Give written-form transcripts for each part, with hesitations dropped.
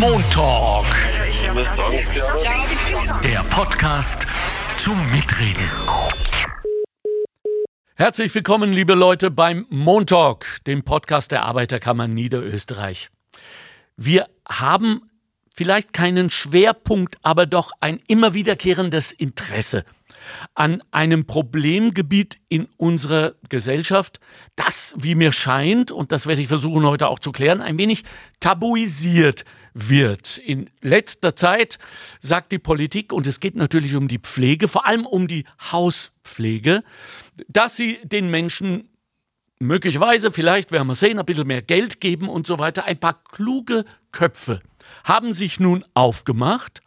Montalk, der Podcast zum Mitreden. Herzlich willkommen, liebe Leute, beim Montalk, dem Podcast der Arbeiterkammer Niederösterreich. Wir haben vielleicht keinen Schwerpunkt, aber doch ein immer wiederkehrendes Interesse an einem Problemgebiet in unserer Gesellschaft, das, wie mir scheint, und das werde ich versuchen heute auch zu klären, ein wenig tabuisiert wird. In letzter Zeit sagt die Politik, und es geht natürlich um die Pflege, vor allem um die Hauspflege, dass sie den Menschen möglicherweise, vielleicht werden wir sehen, ein bisschen mehr Geld geben und so weiter. Ein paar kluge Köpfe haben sich nun aufgemacht,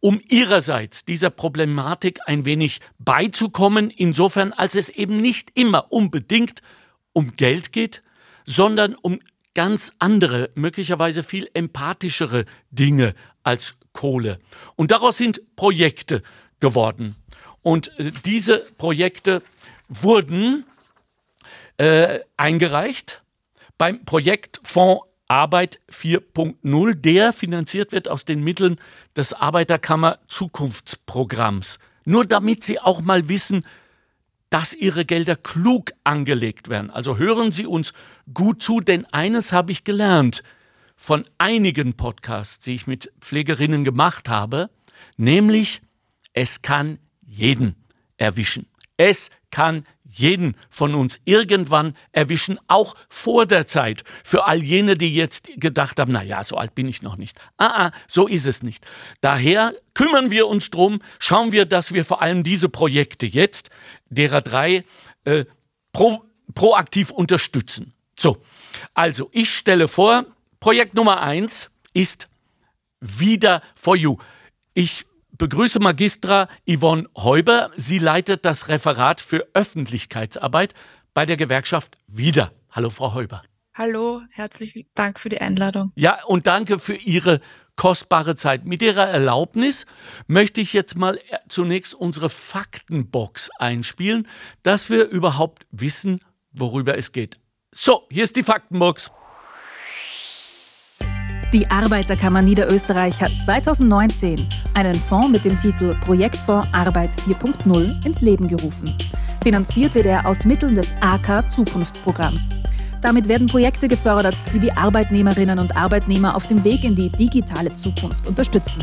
um ihrerseits dieser Problematik ein wenig beizukommen, insofern als es eben nicht immer unbedingt um Geld geht, sondern um ganz andere, möglicherweise viel empathischere Dinge als Kohle. Und daraus sind Projekte geworden. Und diese Projekte wurden eingereicht beim Projektfonds Arbeit 4.0, der finanziert wird aus den Mitteln des Arbeiterkammer Zukunftsprogramms. Nur damit Sie auch mal wissen, dass Ihre Gelder klug angelegt werden. Also hören Sie uns gut zu, denn eines habe ich gelernt von einigen Podcasts, die ich mit Pflegerinnen gemacht habe, nämlich es kann jeden erwischen. Es kann jeden von uns irgendwann erwischen, auch vor der Zeit. Für all jene, die jetzt gedacht haben, naja, so alt bin ich noch nicht. So ist es nicht. Daher kümmern wir uns drum, schauen wir, dass wir vor allem diese Projekte jetzt, derer drei, proaktiv unterstützen. So, also ich stelle vor, Projekt Nummer 1 ist vida for you. Ich begrüße Magistra Yvonne Heuber. Sie leitet das Referat für Öffentlichkeitsarbeit bei der Gewerkschaft vida. Hallo, Frau Heuber. Hallo, herzlichen Dank für die Einladung. Ja, und danke für Ihre kostbare Zeit. Mit Ihrer Erlaubnis möchte ich jetzt mal zunächst unsere Faktenbox einspielen, dass wir überhaupt wissen, worüber es geht. So, hier ist die Faktenbox. Die Arbeiterkammer Niederösterreich hat 2019 einen Fonds mit dem Titel Projektfonds Arbeit 4.0 ins Leben gerufen. Finanziert wird er aus Mitteln des AK-Zukunftsprogramms. Damit werden Projekte gefördert, die die Arbeitnehmerinnen und Arbeitnehmer auf dem Weg in die digitale Zukunft unterstützen.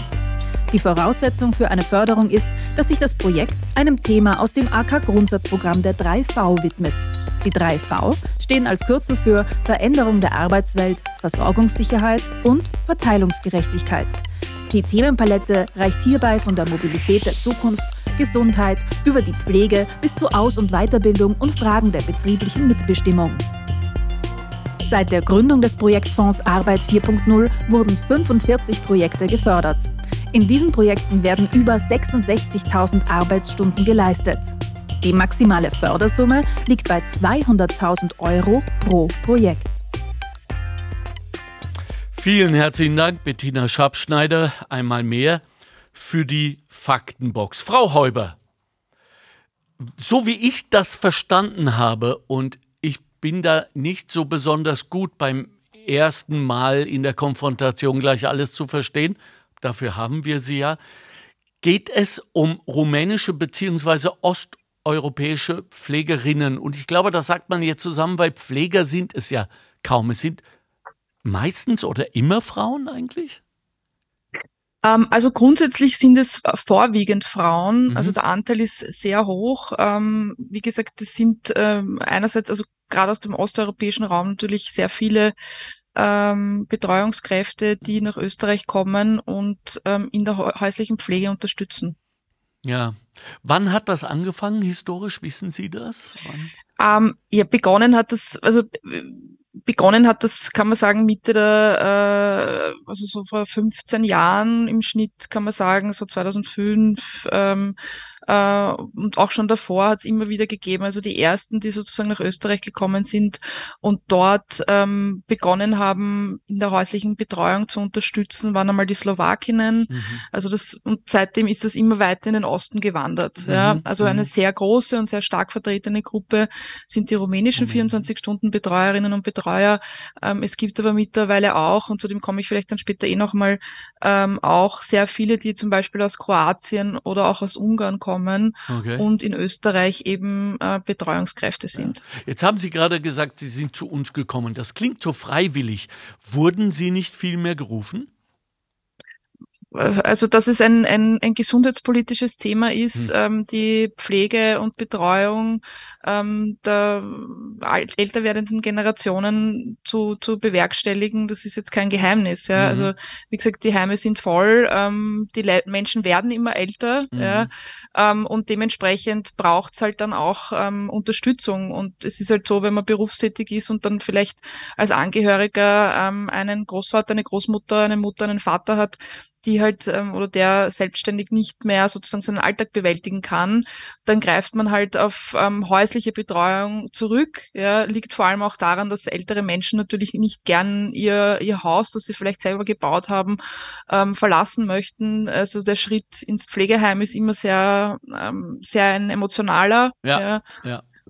Die Voraussetzung für eine Förderung ist, dass sich das Projekt einem Thema aus dem AK-Grundsatzprogramm der 3V widmet. Die 3V stehen als Kürzel für Veränderung der Arbeitswelt, Versorgungssicherheit und Verteilungsgerechtigkeit. Die Themenpalette reicht hierbei von der Mobilität der Zukunft, Gesundheit, über die Pflege bis zu Aus- und Weiterbildung und Fragen der betrieblichen Mitbestimmung. Seit der Gründung des Projektfonds Arbeit 4.0 wurden 45 Projekte gefördert. In diesen Projekten werden über 66.000 Arbeitsstunden geleistet. Die maximale Fördersumme liegt bei 200.000 Euro pro Projekt. Vielen herzlichen Dank, Bettina Schabschneider, einmal mehr für die Faktenbox. Frau Heuber, so wie ich das verstanden habe und bin da nicht so besonders gut beim ersten Mal in der Konfrontation gleich alles zu verstehen. Dafür haben wir Sie ja. Geht es um rumänische bzw. osteuropäische Pflegerinnen? Und ich glaube, das sagt man jetzt zusammen, weil Pfleger sind es ja kaum. Es sind meistens oder immer Frauen eigentlich? Also grundsätzlich sind es vorwiegend Frauen, also der Anteil ist sehr hoch. Wie gesagt, es sind einerseits, also gerade aus dem osteuropäischen Raum natürlich sehr viele Betreuungskräfte, die nach Österreich kommen und in der häuslichen Pflege unterstützen. Ja. Wann hat das angefangen historisch? Wissen Sie das? Begonnen hat das, kann man sagen, Mitte der, also so vor 15 Jahren im Schnitt, kann man sagen, so 2005 und auch schon davor hat es immer wieder gegeben, also die ersten, die sozusagen nach Österreich gekommen sind und dort begonnen haben, in der häuslichen Betreuung zu unterstützen, waren einmal die Slowakinnen, also das, und seitdem ist das immer weiter in den Osten gewandert. Ja. Also eine sehr große und sehr stark vertretene Gruppe sind die rumänischen 24-Stunden-Betreuerinnen und Betreuer. Es gibt aber mittlerweile auch, und zu dem komme ich vielleicht dann später nochmal, auch sehr viele, die zum Beispiel aus Kroatien oder auch aus Ungarn kommen und in Österreich eben Betreuungskräfte sind. Jetzt haben Sie gerade gesagt, Sie sind zu uns gekommen. Das klingt so freiwillig. Wurden Sie nicht viel mehr gerufen? Also, dass es ein gesundheitspolitisches Thema ist, die Pflege und Betreuung der älter werdenden Generationen zu bewerkstelligen, das ist jetzt kein Geheimnis. Ja. Also, wie gesagt, die Heime sind voll, die Menschen werden immer älter und dementsprechend braucht es halt dann auch Unterstützung. Und es ist halt so, wenn man berufstätig ist und dann vielleicht als Angehöriger einen Großvater, eine Großmutter, eine Mutter, einen Vater hat, die halt oder der selbstständig nicht mehr sozusagen seinen Alltag bewältigen kann, dann greift man halt auf häusliche Betreuung zurück. Ja, liegt vor allem auch daran, dass ältere Menschen natürlich nicht gern ihr Haus, das sie vielleicht selber gebaut haben, verlassen möchten. Also der Schritt ins Pflegeheim ist immer sehr ein emotionaler. Ja.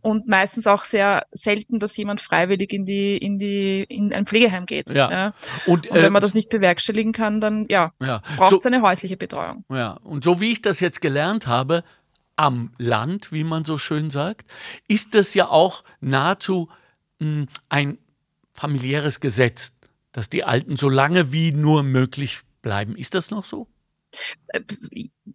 Und meistens auch sehr selten, dass jemand freiwillig in ein Pflegeheim geht. Ja. Ja. Und wenn man das nicht bewerkstelligen kann, dann braucht es eine häusliche Betreuung. Ja. Und so wie ich das jetzt gelernt habe, am Land, wie man so schön sagt, ist das ja auch nahezu ein familiäres Gesetz, dass die Alten so lange wie nur möglich bleiben. Ist das noch so?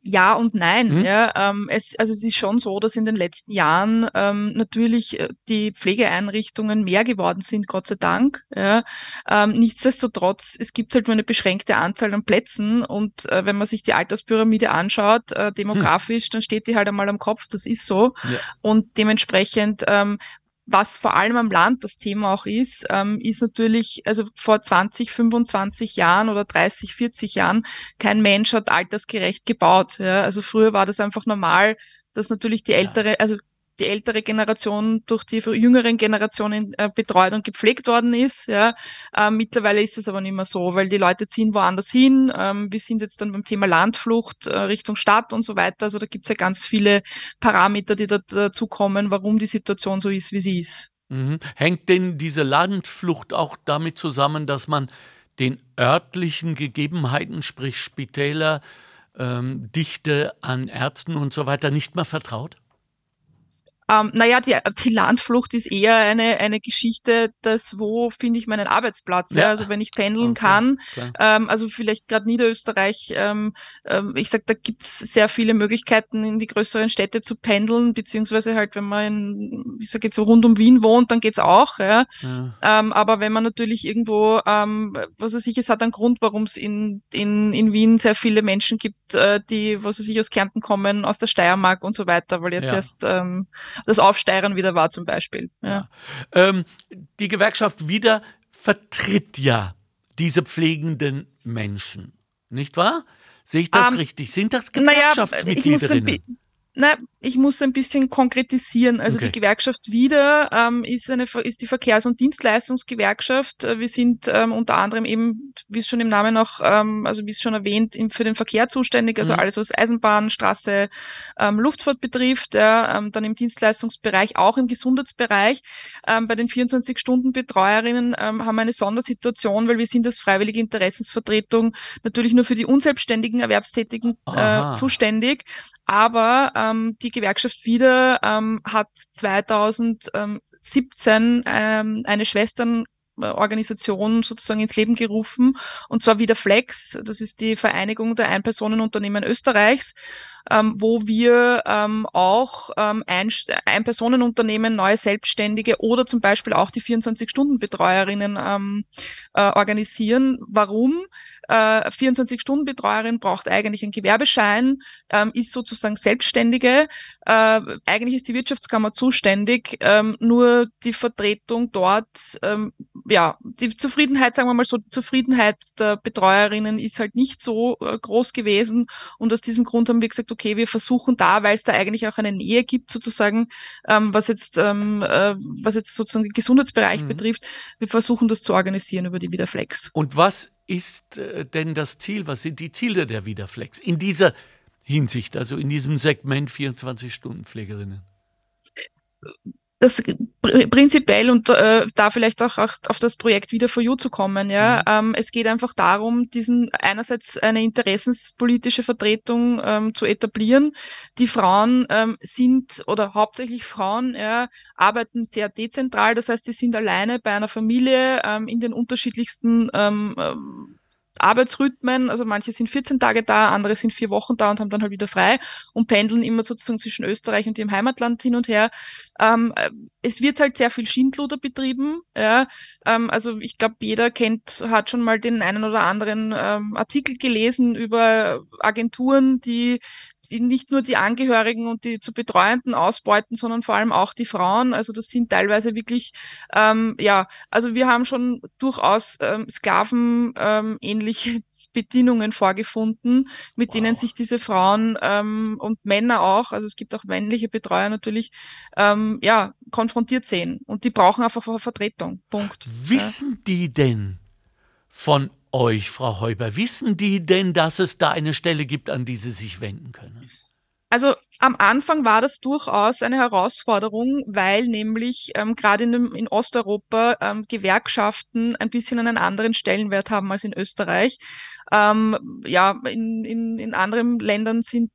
Ja und nein. Ja, es ist schon so, dass in den letzten Jahren natürlich die Pflegeeinrichtungen mehr geworden sind, Gott sei Dank. Ja. Nichtsdestotrotz, es gibt halt nur eine beschränkte Anzahl an Plätzen und wenn man sich die Alterspyramide anschaut, demografisch, dann steht die halt einmal am Kopf, das ist so. Ja. Und dementsprechend was vor allem am Land das Thema auch ist, ist natürlich, also vor 20, 25 Jahren oder 30, 40 Jahren, kein Mensch hat altersgerecht gebaut. Ja? Also früher war das einfach normal, dass natürlich die ältere Generation durch die jüngeren Generationen betreut und gepflegt worden ist. Ja. Mittlerweile ist es aber nicht mehr so, weil die Leute ziehen woanders hin. Wir sind jetzt dann beim Thema Landflucht Richtung Stadt und so weiter. Also da gibt es ja ganz viele Parameter, die dazukommen, warum die Situation so ist, wie sie ist. Mhm. Hängt denn diese Landflucht auch damit zusammen, dass man den örtlichen Gegebenheiten, sprich Spitäler, Dichte an Ärzten und so weiter, nicht mehr vertraut? Die Landflucht ist eher eine Geschichte, dass wo finde ich meinen Arbeitsplatz. Ja. Ja? Also wenn ich pendeln kann, also vielleicht gerade Niederösterreich, ich sag, da gibt's sehr viele Möglichkeiten, in die größeren Städte zu pendeln, beziehungsweise halt, wenn man rund um Wien wohnt, dann geht's auch. Ja? Ja. Aber wenn man natürlich irgendwo, es hat einen Grund, warum es in Wien sehr viele Menschen gibt, die, aus Kärnten kommen, aus der Steiermark und so weiter, weil jetzt erst das Aufsteigen wieder war zum Beispiel. Ja. Die Gewerkschaft Vida vertritt ja diese pflegenden Menschen, nicht wahr? Sehe ich das richtig? Sind das Gewerkschaftsmitgliederinnen? Ich muss ein bisschen konkretisieren. Also die Gewerkschaft Vida ist die Verkehrs- und Dienstleistungsgewerkschaft. Wir sind unter anderem eben, wie es schon im Namen auch, wie es schon erwähnt, für den Verkehr zuständig. Also alles, was Eisenbahn, Straße, Luftfahrt betrifft. Ja, dann im Dienstleistungsbereich, auch im Gesundheitsbereich. Bei den 24-Stunden-Betreuerinnen haben wir eine Sondersituation, weil wir sind als freiwillige Interessensvertretung natürlich nur für die unselbstständigen Erwerbstätigen zuständig. Aber die Gewerkschaft Vida hat 2017 eine Schwesternorganisation sozusagen ins Leben gerufen, und zwar vidaflex. Das ist die Vereinigung der Einpersonenunternehmen Österreichs, wo wir auch Einpersonenunternehmen, neue Selbstständige oder zum Beispiel auch die 24-Stunden-Betreuerinnen organisieren. Warum? 24-Stunden-Betreuerin braucht eigentlich einen Gewerbeschein, ist sozusagen Selbstständige. Eigentlich ist die Wirtschaftskammer zuständig, nur die Vertretung dort, die Zufriedenheit, sagen wir mal so, die Zufriedenheit der Betreuerinnen ist halt nicht so groß gewesen, und aus diesem Grund haben wir gesagt, okay, wir versuchen da, weil es da eigentlich auch eine Nähe gibt sozusagen, was jetzt sozusagen den Gesundheitsbereich betrifft, wir versuchen das zu organisieren über die vidaflex. Und was ist denn das Ziel, was sind die Ziele der vidaflex in dieser Hinsicht, also in diesem Segment 24-Stunden-Pflegerinnen? das prinzipiell und da vielleicht auch auf das Projekt wieder for you zu kommen. Ja, es geht einfach darum, einerseits eine interessenspolitische Vertretung zu etablieren. Die Frauen sind, oder hauptsächlich Frauen, arbeiten sehr dezentral. Das heißt, die sind alleine bei einer Familie in den unterschiedlichsten Arbeitsrhythmen, also manche sind 14 Tage da, andere sind 4 Wochen da und haben dann halt wieder frei und pendeln immer sozusagen zwischen Österreich und ihrem Heimatland hin und her. Es wird halt sehr viel Schindluder betrieben. Ja. Also ich glaube, jeder hat schon mal den einen oder anderen Artikel gelesen über Agenturen, die nicht nur die Angehörigen und die zu Betreuenden ausbeuten, sondern vor allem auch die Frauen. Also das sind teilweise wirklich, also wir haben schon durchaus sklavenähnliche Bedingungen vorgefunden, mit denen sich diese Frauen und Männer auch, also es gibt auch männliche Betreuer natürlich, konfrontiert sehen. Und die brauchen einfach eine Vertretung. Punkt. Wissen die denn von euch, Frau Heuber, wissen die denn, dass es da eine Stelle gibt, an die sie sich wenden können? Also am Anfang war das durchaus eine Herausforderung, weil nämlich gerade in Osteuropa Gewerkschaften ein bisschen einen anderen Stellenwert haben als in Österreich. In anderen Ländern sind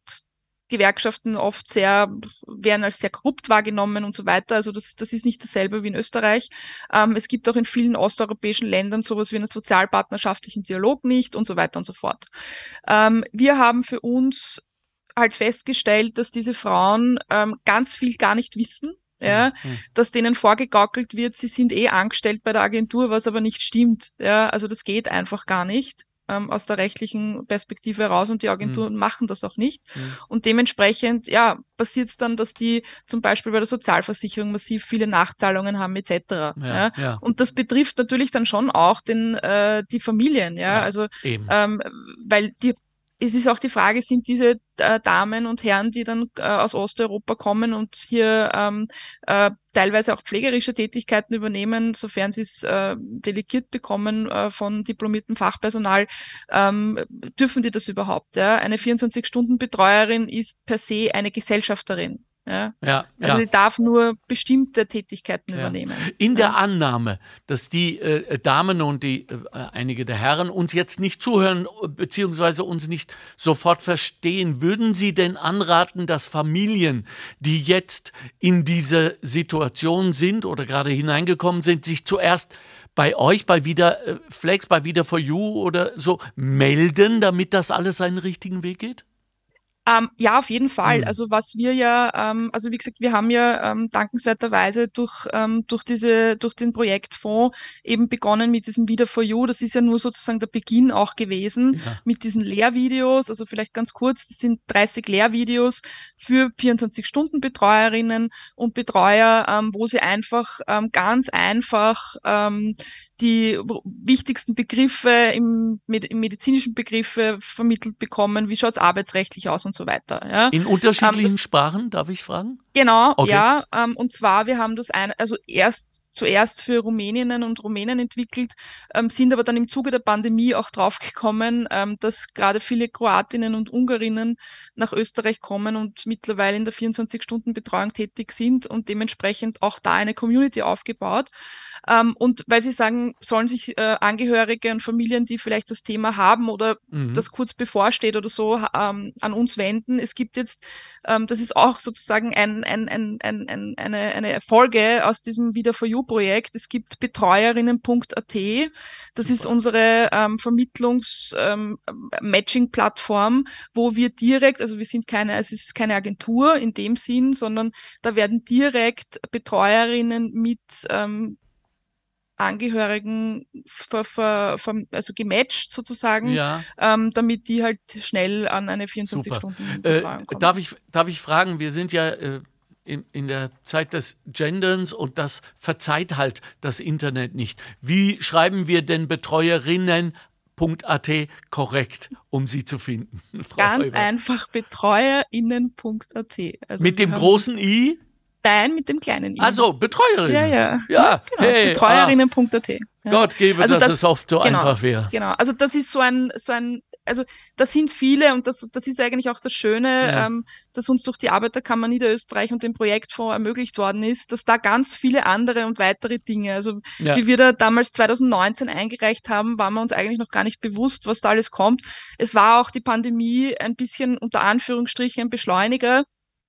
Gewerkschaften oft werden als sehr korrupt wahrgenommen und so weiter. Also das ist nicht dasselbe wie in Österreich. Es gibt auch in vielen osteuropäischen Ländern sowas wie einen sozialpartnerschaftlichen Dialog nicht und so weiter und so fort. Wir haben für uns halt festgestellt, dass diese Frauen ganz viel gar nicht wissen. Ja, dass denen vorgegaukelt wird, sie sind angestellt bei der Agentur, was aber nicht stimmt. Ja, also das geht einfach gar nicht. Aus der rechtlichen Perspektive heraus und die Agenturen machen das auch nicht. Und dementsprechend, passiert es dann, dass die zum Beispiel bei der Sozialversicherung massiv viele Nachzahlungen haben etc. Ja. Und das betrifft natürlich dann schon auch die Familien. Weil es ist auch die Frage, sind diese Damen und Herren, die dann aus Osteuropa kommen und hier teilweise auch pflegerische Tätigkeiten übernehmen, sofern sie es delegiert bekommen von diplomiertem Fachpersonal, dürfen die das überhaupt? Ja? Eine 24-Stunden-Betreuerin ist per se eine Gesellschafterin. Die darf nur bestimmte Tätigkeiten übernehmen. In der Annahme, dass die Damen und einige der Herren uns jetzt nicht zuhören beziehungsweise uns nicht sofort verstehen, würden Sie denn anraten, dass Familien, die jetzt in diese Situation sind oder gerade hineingekommen sind, sich zuerst bei euch, bei vidaflex, bei vida for you oder so melden, damit das alles seinen richtigen Weg geht? Auf jeden Fall. Also was wir wie gesagt, wir haben dankenswerterweise durch den Projektfonds eben begonnen mit diesem vida for you. Das ist ja nur sozusagen der Beginn auch gewesen mit diesen Lehrvideos. Also vielleicht ganz kurz, das sind 30 Lehrvideos für 24-Stunden-Betreuerinnen und Betreuer, wo sie einfach ganz einfach die wichtigsten Begriffe im medizinischen Begriffe vermittelt bekommen. Wie schaut's arbeitsrechtlich aus und so weiter. Ja. In unterschiedlichen Sprachen, darf ich fragen? Genau, okay. Und zwar, wir haben das zuerst für Rumäninnen und Rumänen entwickelt, sind aber dann im Zuge der Pandemie auch draufgekommen, dass gerade viele Kroatinnen und Ungarinnen nach Österreich kommen und mittlerweile in der 24-Stunden-Betreuung tätig sind und dementsprechend auch da eine Community aufgebaut. Und weil Sie sagen, sollen sich Angehörige und Familien, die vielleicht das Thema haben oder das kurz bevorsteht oder so, an uns wenden. Es gibt jetzt, das ist auch sozusagen eine Folge aus diesem vida for you Projekt. Es gibt betreuerinnen.at. Das ist unsere Vermittlungs-Matching-Plattform, wo wir direkt, also es ist keine Agentur in dem Sinn, sondern da werden direkt Betreuerinnen mit Angehörigen gematcht sozusagen, damit die halt schnell an eine 24-Stunden-Betreuung kommen. Darf ich fragen, wir sind ja in der Zeit des Genderns und das verzeiht halt das Internet nicht. Wie schreiben wir denn betreuerinnen.at korrekt, um sie zu finden? Frau Heuber? Einfach betreuerinnen.at. Also mit dem großen I? Nein, mit dem kleinen I. Also Betreuerin. Ja. Genau. Hey, betreuerinnen.at. Ja. Gott gebe, also dass es oft so einfach wäre. Genau, also das ist so ein also das sind viele und das ist eigentlich auch das Schöne, dass uns durch die Arbeiterkammer Niederösterreich und den Projektfonds ermöglicht worden ist, dass da ganz viele andere und weitere Dinge, also wie wir da damals 2019 eingereicht haben, waren wir uns eigentlich noch gar nicht bewusst, was da alles kommt. Es war auch die Pandemie ein bisschen unter Anführungsstrichen ein Beschleuniger.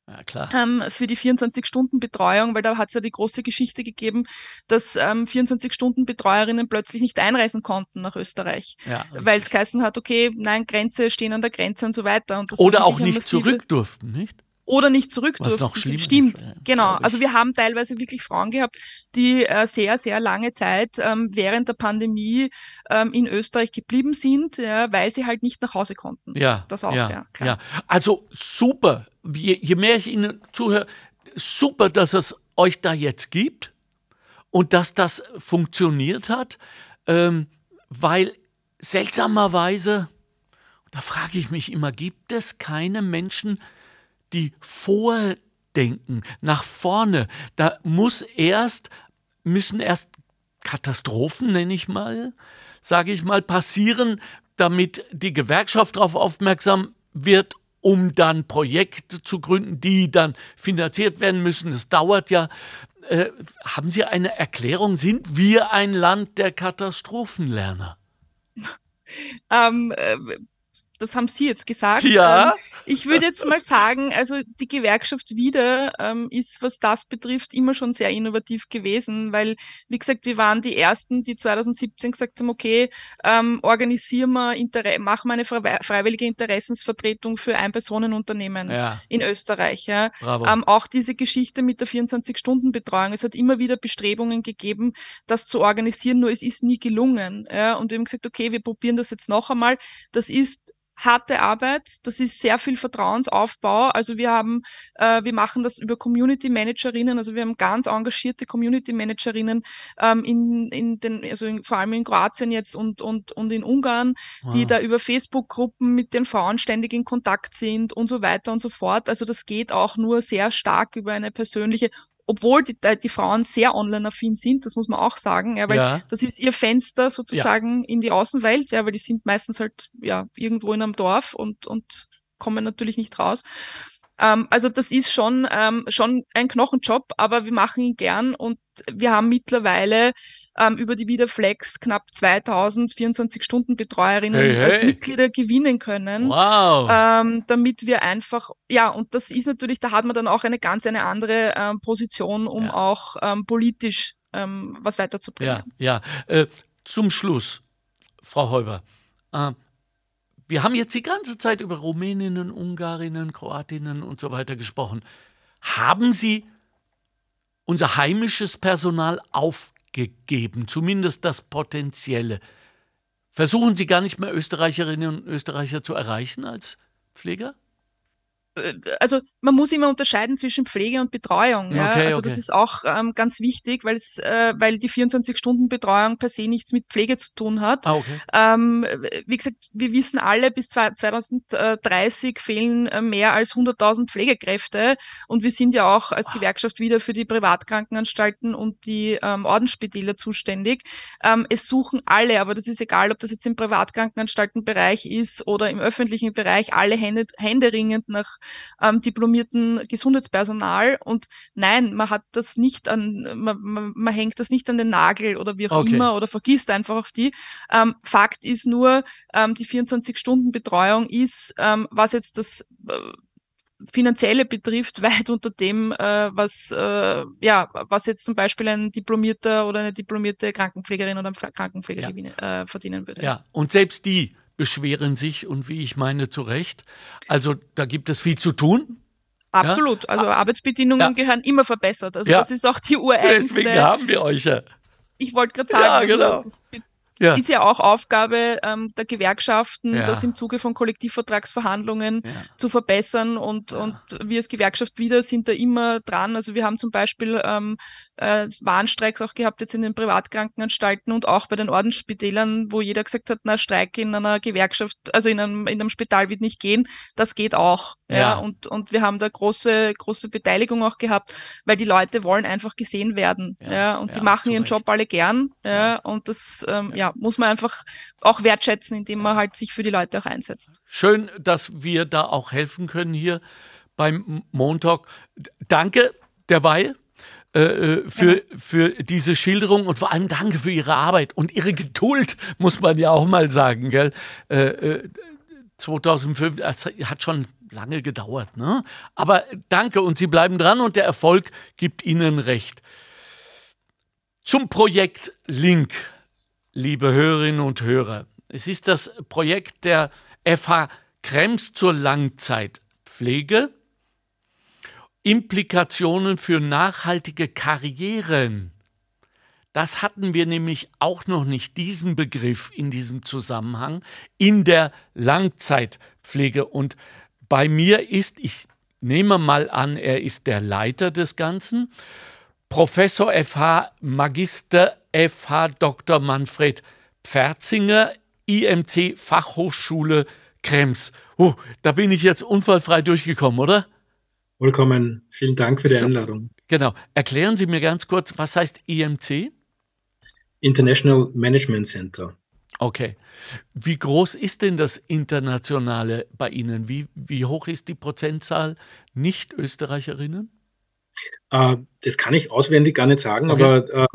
Ja, klar. Für die 24-Stunden-Betreuung, weil da hat es ja die große Geschichte gegeben, dass 24-Stunden-Betreuerinnen plötzlich nicht einreisen konnten nach Österreich, weil es geheißen hat, okay, nein, Grenze, stehen an der Grenze und so weiter. Und das oder auch nicht zurück durften, nicht? Oder nicht zurück durften. Was noch schlimmer ist. Stimmt, genau. Also wir haben teilweise wirklich Frauen gehabt, die sehr, sehr lange Zeit während der Pandemie in Österreich geblieben sind, weil sie halt nicht nach Hause konnten. Ja, das auch, klar. Ja. Also super, je mehr ich Ihnen zuhöre, super, dass es euch da jetzt gibt und dass das funktioniert hat, weil seltsamerweise, da frage ich mich immer, gibt es keine Menschen, die vordenken, nach vorne, da müssen erst Katastrophen, sage ich mal, passieren, damit die Gewerkschaft darauf aufmerksam wird, um dann Projekte zu gründen, die dann finanziert werden müssen. Das dauert ja. Haben Sie eine Erklärung? Sind wir ein Land der Katastrophenlerner? Das haben Sie jetzt gesagt. Ja. Ich würde jetzt mal sagen, also die Gewerkschaft wieder ist, was das betrifft, immer schon sehr innovativ gewesen, weil, wie gesagt, wir waren die Ersten, die 2017 gesagt haben, okay, organisieren wir, machen wir eine freiwillige Interessensvertretung für Einpersonenunternehmen in Österreich. Ja. Bravo. Auch diese Geschichte mit der 24-Stunden-Betreuung, es hat immer wieder Bestrebungen gegeben, das zu organisieren, nur es ist nie gelungen. Ja. Und wir haben gesagt, okay, wir probieren das jetzt noch einmal. Das ist harte Arbeit, das ist sehr viel Vertrauensaufbau. Also wir machen das über Community Managerinnen, also wir haben ganz engagierte Community Managerinnen vor allem in Kroatien jetzt und in Ungarn, die da über Facebook-Gruppen mit den Frauen ständig in Kontakt sind und so weiter und so fort. Also das geht auch nur sehr stark über eine persönliche, obwohl die Frauen sehr online-affin sind, das muss man auch sagen, weil das ist ihr Fenster sozusagen in die Außenwelt, weil die sind meistens halt irgendwo in einem Dorf und kommen natürlich nicht raus. Also das ist schon ein Knochenjob, aber wir machen ihn gern und wir haben mittlerweile über die vidaflex knapp 2000 24-Stunden-Betreuerinnen als Mitglieder gewinnen können. Wow. Damit wir einfach, und das ist natürlich, da hat man dann auch eine ganz andere Position, um auch politisch was weiterzubringen. Ja. Zum Schluss, Frau Heuber, wir haben jetzt die ganze Zeit über Rumäninnen, Ungarinnen, Kroatinnen und so weiter gesprochen. Haben Sie unser heimisches Personal aufgegeben, zumindest das Potenzielle? Versuchen Sie gar nicht mehr Österreicherinnen und Österreicher zu erreichen als Pfleger? Also man muss immer unterscheiden zwischen Pflege und Betreuung. Okay. Das ist auch ganz wichtig, weil die 24-Stunden-Betreuung per se nichts mit Pflege zu tun hat. Okay. Wie gesagt, wir wissen alle, bis 2030 fehlen mehr als 100.000 Pflegekräfte und wir sind ja auch als Gewerkschaft wieder für die Privatkrankenanstalten und die Ordensspitäler zuständig. Es suchen alle, aber das ist egal, ob das jetzt im Privatkrankenanstaltenbereich ist oder im öffentlichen Bereich, alle händeringend nach diplomierten Gesundheitspersonal und nein, man hat das nicht an, man hängt das nicht an den Nagel oder wie auch immer oder vergisst einfach auf die. Fakt ist nur, die 24-Stunden-Betreuung ist, was jetzt das Finanzielle betrifft, weit unter dem, was jetzt zum Beispiel ein Diplomierter oder eine diplomierte Krankenpflegerin oder ein Krankenpfleger verdienen würde. Ja, und selbst die beschweren sich und wie ich meine, zu Recht. Also da gibt es viel zu tun. Absolut. Also Arbeitsbedingungen gehören immer verbessert. Also das ist auch die ureigenste. Deswegen haben wir euch ja. Ich wollte gerade sagen, Ja. Ist ja auch Aufgabe der Gewerkschaften, das im Zuge von Kollektivvertragsverhandlungen zu verbessern. Und wir als Gewerkschaft wieder sind da immer dran. Also wir haben zum Beispiel Warnstreiks auch gehabt jetzt in den Privatkrankenanstalten und auch bei den Ordensspitälern, wo jeder gesagt hat, na, Streik in einer Gewerkschaft, also in einem Spital wird nicht gehen. Das geht auch. Ja. Und wir haben da große Beteiligung auch gehabt, weil die Leute wollen einfach gesehen werden. Ja. Und die machen ihren Job alle gern. Ja. Und das muss man einfach auch wertschätzen, indem man halt sich für die Leute auch einsetzt. Schön, dass wir da auch helfen können hier beim Montalk. Danke derweil für diese Schilderung und vor allem danke für Ihre Arbeit und Ihre Geduld, muss man ja auch mal sagen. Gell? 2005, das hat schon lange gedauert, ne? Aber danke und Sie bleiben dran und der Erfolg gibt Ihnen recht. Zum Projekt Link, liebe Hörerinnen und Hörer. Es ist das Projekt der FH Krems zur Langzeitpflege. Implikationen für nachhaltige Karrieren. Das hatten wir nämlich auch noch nicht, diesen Begriff in diesem Zusammenhang, in der Langzeitpflege. Und bei mir ist, ich nehme mal an, er ist der Leiter des Ganzen, Professor FH, Magister FH Dr. Manfred Pferzinger, IMC Fachhochschule Krems. Da bin ich jetzt unfallfrei durchgekommen, oder? Willkommen. Vielen Dank für die Einladung. Genau. Erklären Sie mir ganz kurz, was heißt IMC? International Management Center. Okay. Wie groß ist denn das Internationale bei Ihnen? Wie hoch ist die Prozentzahl Nicht-Österreicherinnen? Das kann ich auswendig gar nicht sagen, okay. Aber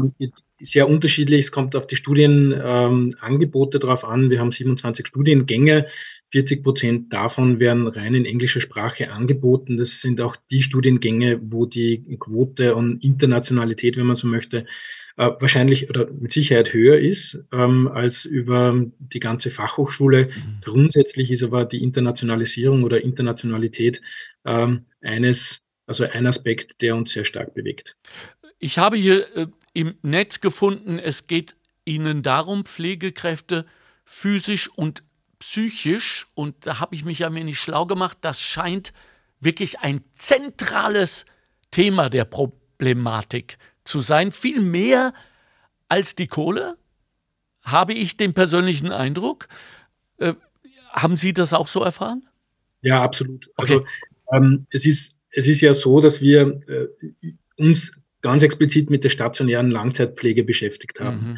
sehr unterschiedlich. Es kommt auf die Studienangebote drauf an. Wir haben 27 Studiengänge. 40% davon werden rein in englischer Sprache angeboten. Das sind auch die Studiengänge, wo die Quote und Internationalität, wenn man so möchte, wahrscheinlich oder mit Sicherheit höher ist als über die ganze Fachhochschule. Mhm. Grundsätzlich ist aber die Internationalisierung oder Internationalität ein Aspekt, der uns sehr stark bewegt. Ich habe hier im Netz gefunden, es geht Ihnen darum, Pflegekräfte physisch und psychisch, und da habe ich mich ja mir nicht schlau gemacht, das scheint wirklich ein zentrales Thema der Problematik zu sein. Viel mehr als die Kohle, habe ich den persönlichen Eindruck. Haben Sie das auch so erfahren? Ja, absolut. Okay. Also es ist ja so, dass wir uns ganz explizit mit der stationären Langzeitpflege beschäftigt haben. Mhm.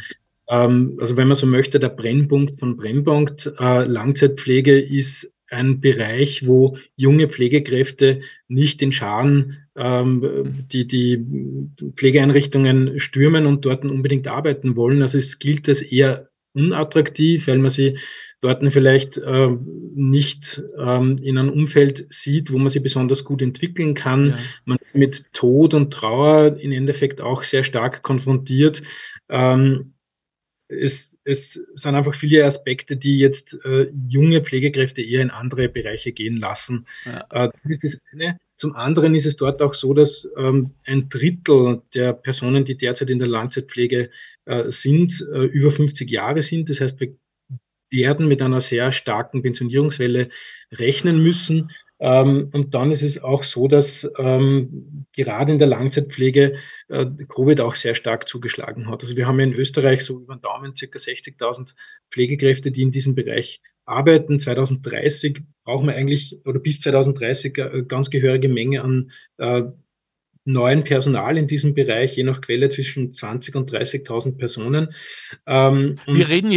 Also wenn man so möchte, der Brennpunkt von Brennpunkt. Langzeitpflege ist ein Bereich, wo junge Pflegekräfte nicht in Scharen die Pflegeeinrichtungen stürmen und dort unbedingt arbeiten wollen. Also es gilt als eher unattraktiv, weil man sie dort vielleicht nicht in einem Umfeld sieht, wo man sie besonders gut entwickeln kann. Ja. Man ist mit Tod und Trauer im Endeffekt auch sehr stark konfrontiert. Es sind einfach viele Aspekte, die jetzt junge Pflegekräfte eher in andere Bereiche gehen lassen. Ja. Das ist das eine. Zum anderen ist es dort auch so, dass ein Drittel der Personen, die derzeit in der Langzeitpflege sind, über 50 Jahre sind. Das heißt, wir werden mit einer sehr starken Pensionierungswelle rechnen müssen. Und dann ist es auch so, dass gerade in der Langzeitpflege Covid auch sehr stark zugeschlagen hat. Also wir haben ja in Österreich so über den Daumen ca. 60.000 Pflegekräfte, die in diesem Bereich arbeiten. 2030 brauchen wir eigentlich, oder bis 2030 eine ganz gehörige Menge an neuen Personal in diesem Bereich, je nach Quelle zwischen 20.000 und 30.000 Personen. Wir reden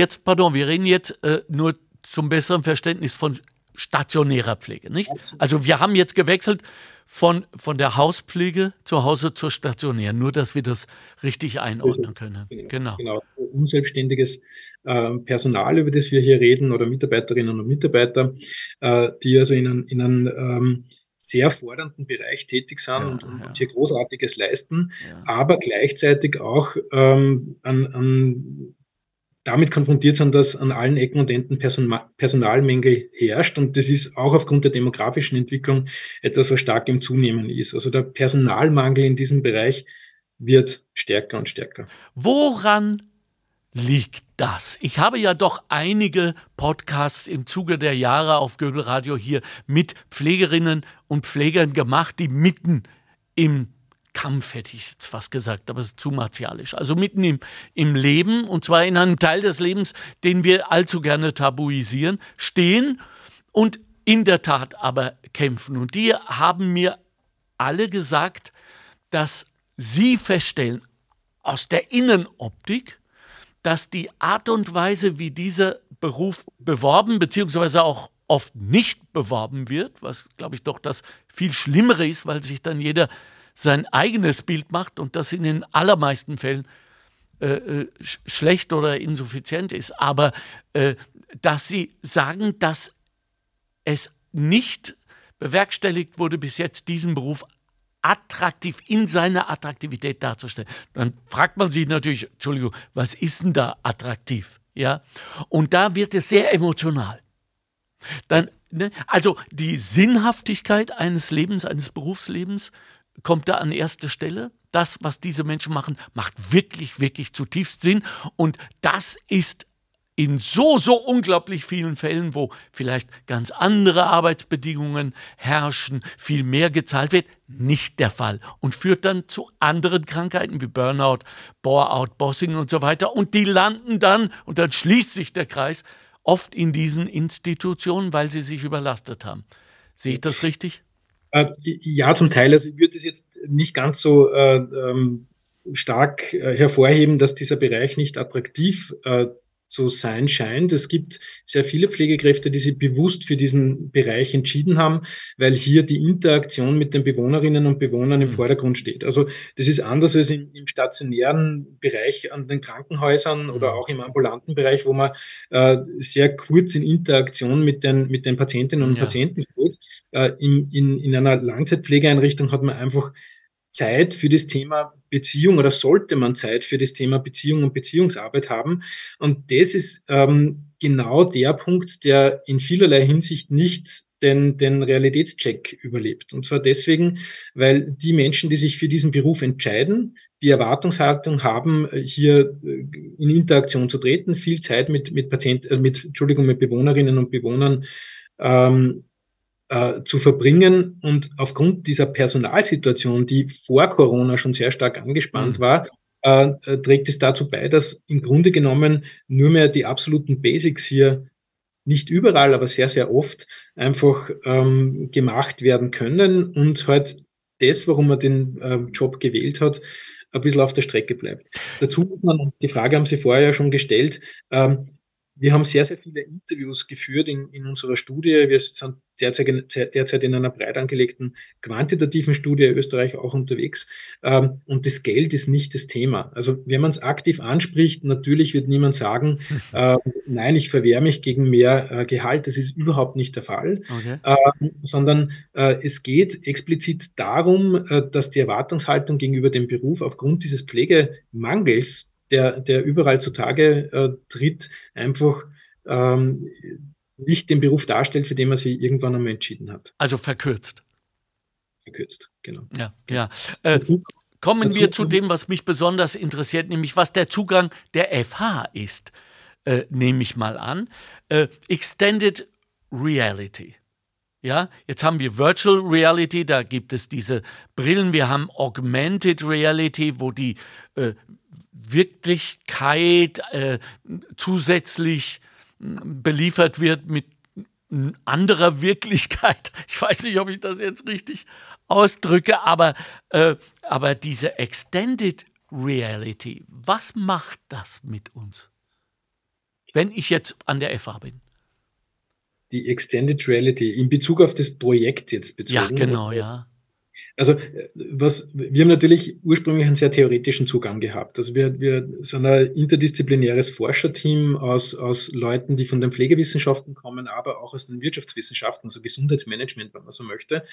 jetzt nur zum besseren Verständnis von stationärer Pflege, nicht? Also wir haben jetzt gewechselt von der Hauspflege zu Hause zur stationären, nur dass wir das richtig einordnen können. Genau. Unselbstständiges Personal, über das wir hier reden, oder Mitarbeiterinnen und Mitarbeiter, die also in einem sehr fordernden Bereich tätig sind und hier Großartiges leisten, aber gleichzeitig auch damit konfrontiert sind, dass an allen Ecken und Enden Personalmängel herrscht, und das ist auch aufgrund der demografischen Entwicklung etwas, was stark im Zunehmen ist. Also der Personalmangel in diesem Bereich wird stärker und stärker. Woran liegt das? Ich habe ja doch einige Podcasts im Zuge der Jahre auf Göbel Radio hier mit Pflegerinnen und Pflegern gemacht, die mitten im Kampf, hätte ich jetzt fast gesagt, aber es ist zu martialisch. Also mitten im Leben, und zwar in einem Teil des Lebens, den wir allzu gerne tabuisieren, stehen und in der Tat aber kämpfen. Und die haben mir alle gesagt, dass sie feststellen, aus der Innenoptik, dass die Art und Weise, wie dieser Beruf beworben bzw. auch oft nicht beworben wird, was, glaube ich, doch das viel Schlimmere ist, weil sich dann jeder sein eigenes Bild macht und das in den allermeisten Fällen schlecht oder insuffizient ist, aber dass sie sagen, dass es nicht bewerkstelligt wurde, bis jetzt diesen Beruf attraktiv, in seiner Attraktivität darzustellen. Dann fragt man sich natürlich, Entschuldigung, was ist denn da attraktiv? Ja? Und da wird es sehr emotional. Dann, ne? Also die Sinnhaftigkeit eines Lebens, eines Berufslebens kommt da an erste Stelle. Das, was diese Menschen machen, macht wirklich, wirklich zutiefst Sinn. Und das ist in so unglaublich vielen Fällen, wo vielleicht ganz andere Arbeitsbedingungen herrschen, viel mehr gezahlt wird, nicht der Fall und führt dann zu anderen Krankheiten wie Burnout, Bore-out, Bossing und so weiter. Und die landen dann, und dann schließt sich der Kreis, oft in diesen Institutionen, weil sie sich überlastet haben. Sehe ich das richtig? Ja, zum Teil. Also ich würde das jetzt nicht ganz so stark hervorheben, dass dieser Bereich nicht attraktiv zu sein scheint. Es gibt sehr viele Pflegekräfte, die sich bewusst für diesen Bereich entschieden haben, weil hier die Interaktion mit den Bewohnerinnen und Bewohnern im Vordergrund steht. Also das ist anders als im stationären Bereich an den Krankenhäusern oder auch im ambulanten Bereich, wo man sehr kurz in Interaktion mit den Patientinnen und Patienten steht. In einer Langzeitpflegeeinrichtung hat man einfach Zeit für das Thema Beziehung oder sollte man Zeit für das Thema Beziehung und Beziehungsarbeit haben. Und das ist genau der Punkt, der in vielerlei Hinsicht nicht den Realitätscheck überlebt. Und zwar deswegen, weil die Menschen, die sich für diesen Beruf entscheiden, die Erwartungshaltung haben, hier in Interaktion zu treten, viel Zeit mit Bewohnerinnen und Bewohnern zu verbringen, und aufgrund dieser Personalsituation, die vor Corona schon sehr stark angespannt war, trägt es dazu bei, dass im Grunde genommen nur mehr die absoluten Basics hier nicht überall, aber sehr, sehr oft einfach gemacht werden können und halt das, warum man den Job gewählt hat, ein bisschen auf der Strecke bleibt. Dazu muss man, die Frage haben Sie vorher ja schon gestellt, wir haben sehr, sehr viele Interviews geführt in unserer Studie. Wir sind derzeit in einer breit angelegten quantitativen Studie in Österreich auch unterwegs. Und das Geld ist nicht das Thema. Also wenn man es aktiv anspricht, natürlich wird niemand sagen, nein, ich verwehre mich gegen mehr Gehalt. Das ist überhaupt nicht der Fall. Okay. Sondern es geht explizit darum, dass die Erwartungshaltung gegenüber dem Beruf aufgrund dieses Pflegemangels, der überall zutage tritt, einfach nicht den Beruf darstellt, für den man sich irgendwann einmal entschieden hat. Also verkürzt. Verkürzt, genau. Ja. Kommen wir zu dem, was mich besonders interessiert, nämlich was der Zugang der FH ist, nehme ich mal an. Extended Reality. Ja, jetzt haben wir Virtual Reality, da gibt es diese Brillen. Wir haben Augmented Reality, wo die Wirklichkeit zusätzlich beliefert wird mit anderer Wirklichkeit. Ich weiß nicht, ob ich das jetzt richtig ausdrücke, aber diese Extended Reality, was macht das mit uns, wenn ich jetzt an der FH bin? Die Extended Reality in Bezug auf das Projekt jetzt bezogen. Ja, genau, ja. Also wir haben natürlich ursprünglich einen sehr theoretischen Zugang gehabt. Also wir sind ein interdisziplinäres Forscherteam aus Leuten, die von den Pflegewissenschaften kommen, aber auch aus den Wirtschaftswissenschaften, also Gesundheitsmanagement, wenn man so möchte.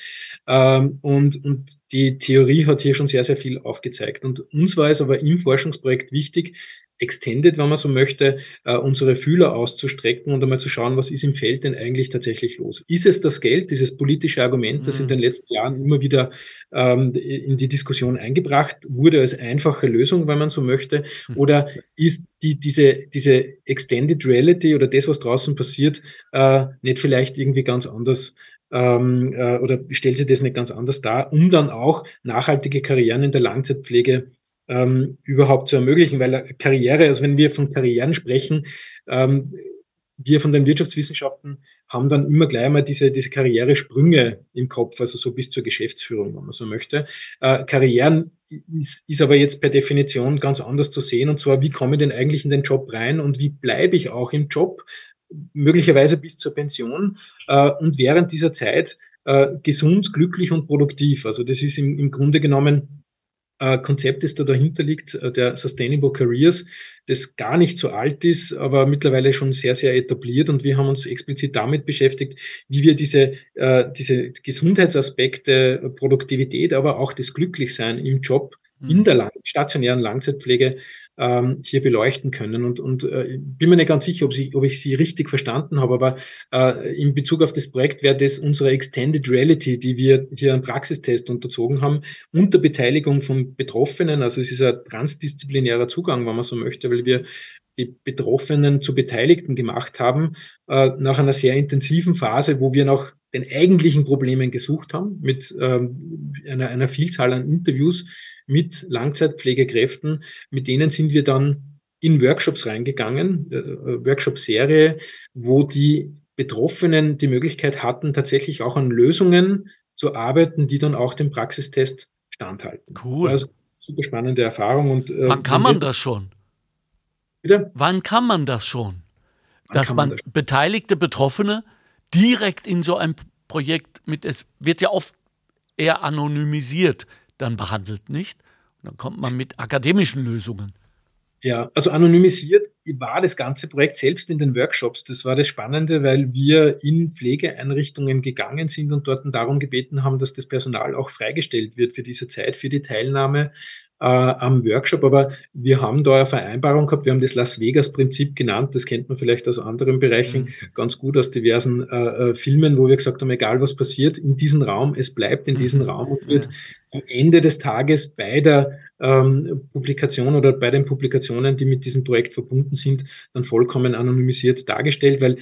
Und die Theorie hat hier schon sehr, sehr viel aufgezeigt. Und uns war es aber im Forschungsprojekt wichtig, extended, wenn man so möchte, unsere Fühler auszustrecken und einmal zu schauen, was ist im Feld denn eigentlich tatsächlich los. Ist es das Geld, dieses politische Argument, das in den letzten Jahren immer wieder in die Diskussion eingebracht wurde als einfache Lösung, wenn man so möchte, oder ist diese Extended Reality oder das, was draußen passiert, nicht vielleicht irgendwie ganz anders oder stellt sich das nicht ganz anders dar, um dann auch nachhaltige Karrieren in der Langzeitpflege überhaupt zu ermöglichen, weil Karriere, also wenn wir von Karrieren sprechen, wir von den Wirtschaftswissenschaften haben dann immer gleich mal diese Karrieresprünge im Kopf, also so bis zur Geschäftsführung, wenn man so möchte. Karrieren ist aber jetzt per Definition ganz anders zu sehen, und zwar, wie komme ich denn eigentlich in den Job rein und wie bleibe ich auch im Job, möglicherweise bis zur Pension und während dieser Zeit gesund, glücklich und produktiv. Also das ist im Grunde genommen Konzept, das da dahinter liegt, der Sustainable Careers, das gar nicht so alt ist, aber mittlerweile schon sehr, sehr etabliert, und wir haben uns explizit damit beschäftigt, wie wir diese Gesundheitsaspekte, Produktivität, aber auch das Glücklichsein im Job in der stationären Langzeitpflege hier beleuchten können. Und bin mir nicht ganz sicher, ob ich Sie richtig verstanden habe, aber in Bezug auf das Projekt wäre das unsere Extended Reality, die wir hier einen Praxistest unterzogen haben, unter Beteiligung von Betroffenen. Also es ist ein transdisziplinärer Zugang, wenn man so möchte, weil wir die Betroffenen zu Beteiligten gemacht haben, nach einer sehr intensiven Phase, wo wir nach den eigentlichen Problemen gesucht haben, mit einer Vielzahl an Interviews mit Langzeitpflegekräften. Mit denen sind wir dann in Workshops reingegangen, Workshop-Serie, wo die Betroffenen die Möglichkeit hatten, tatsächlich auch an Lösungen zu arbeiten, die dann auch dem Praxistest standhalten. Cool. Also super spannende Erfahrung. Und wann kann man das schon? Bitte? Wann kann man das schon? Dass man beteiligte Betroffene direkt in so ein Projekt mit, es wird ja oft eher anonymisiert, dann behandelt, nicht? Und dann kommt man mit akademischen Lösungen. Ja, also anonymisiert war das ganze Projekt selbst in den Workshops. Das war das Spannende, weil wir in Pflegeeinrichtungen gegangen sind und dort darum gebeten haben, dass das Personal auch freigestellt wird für diese Zeit, für die Teilnahme am Workshop. Aber wir haben da eine Vereinbarung gehabt. Wir haben das Las-Vegas-Prinzip genannt. Das kennt man vielleicht aus anderen Bereichen ganz gut, aus diversen Filmen, wo wir gesagt haben, egal was passiert, in diesem Raum, es bleibt in diesem Raum und wird am Ende des Tages bei der Publikation oder bei den Publikationen, die mit diesem Projekt verbunden sind, dann vollkommen anonymisiert dargestellt, weil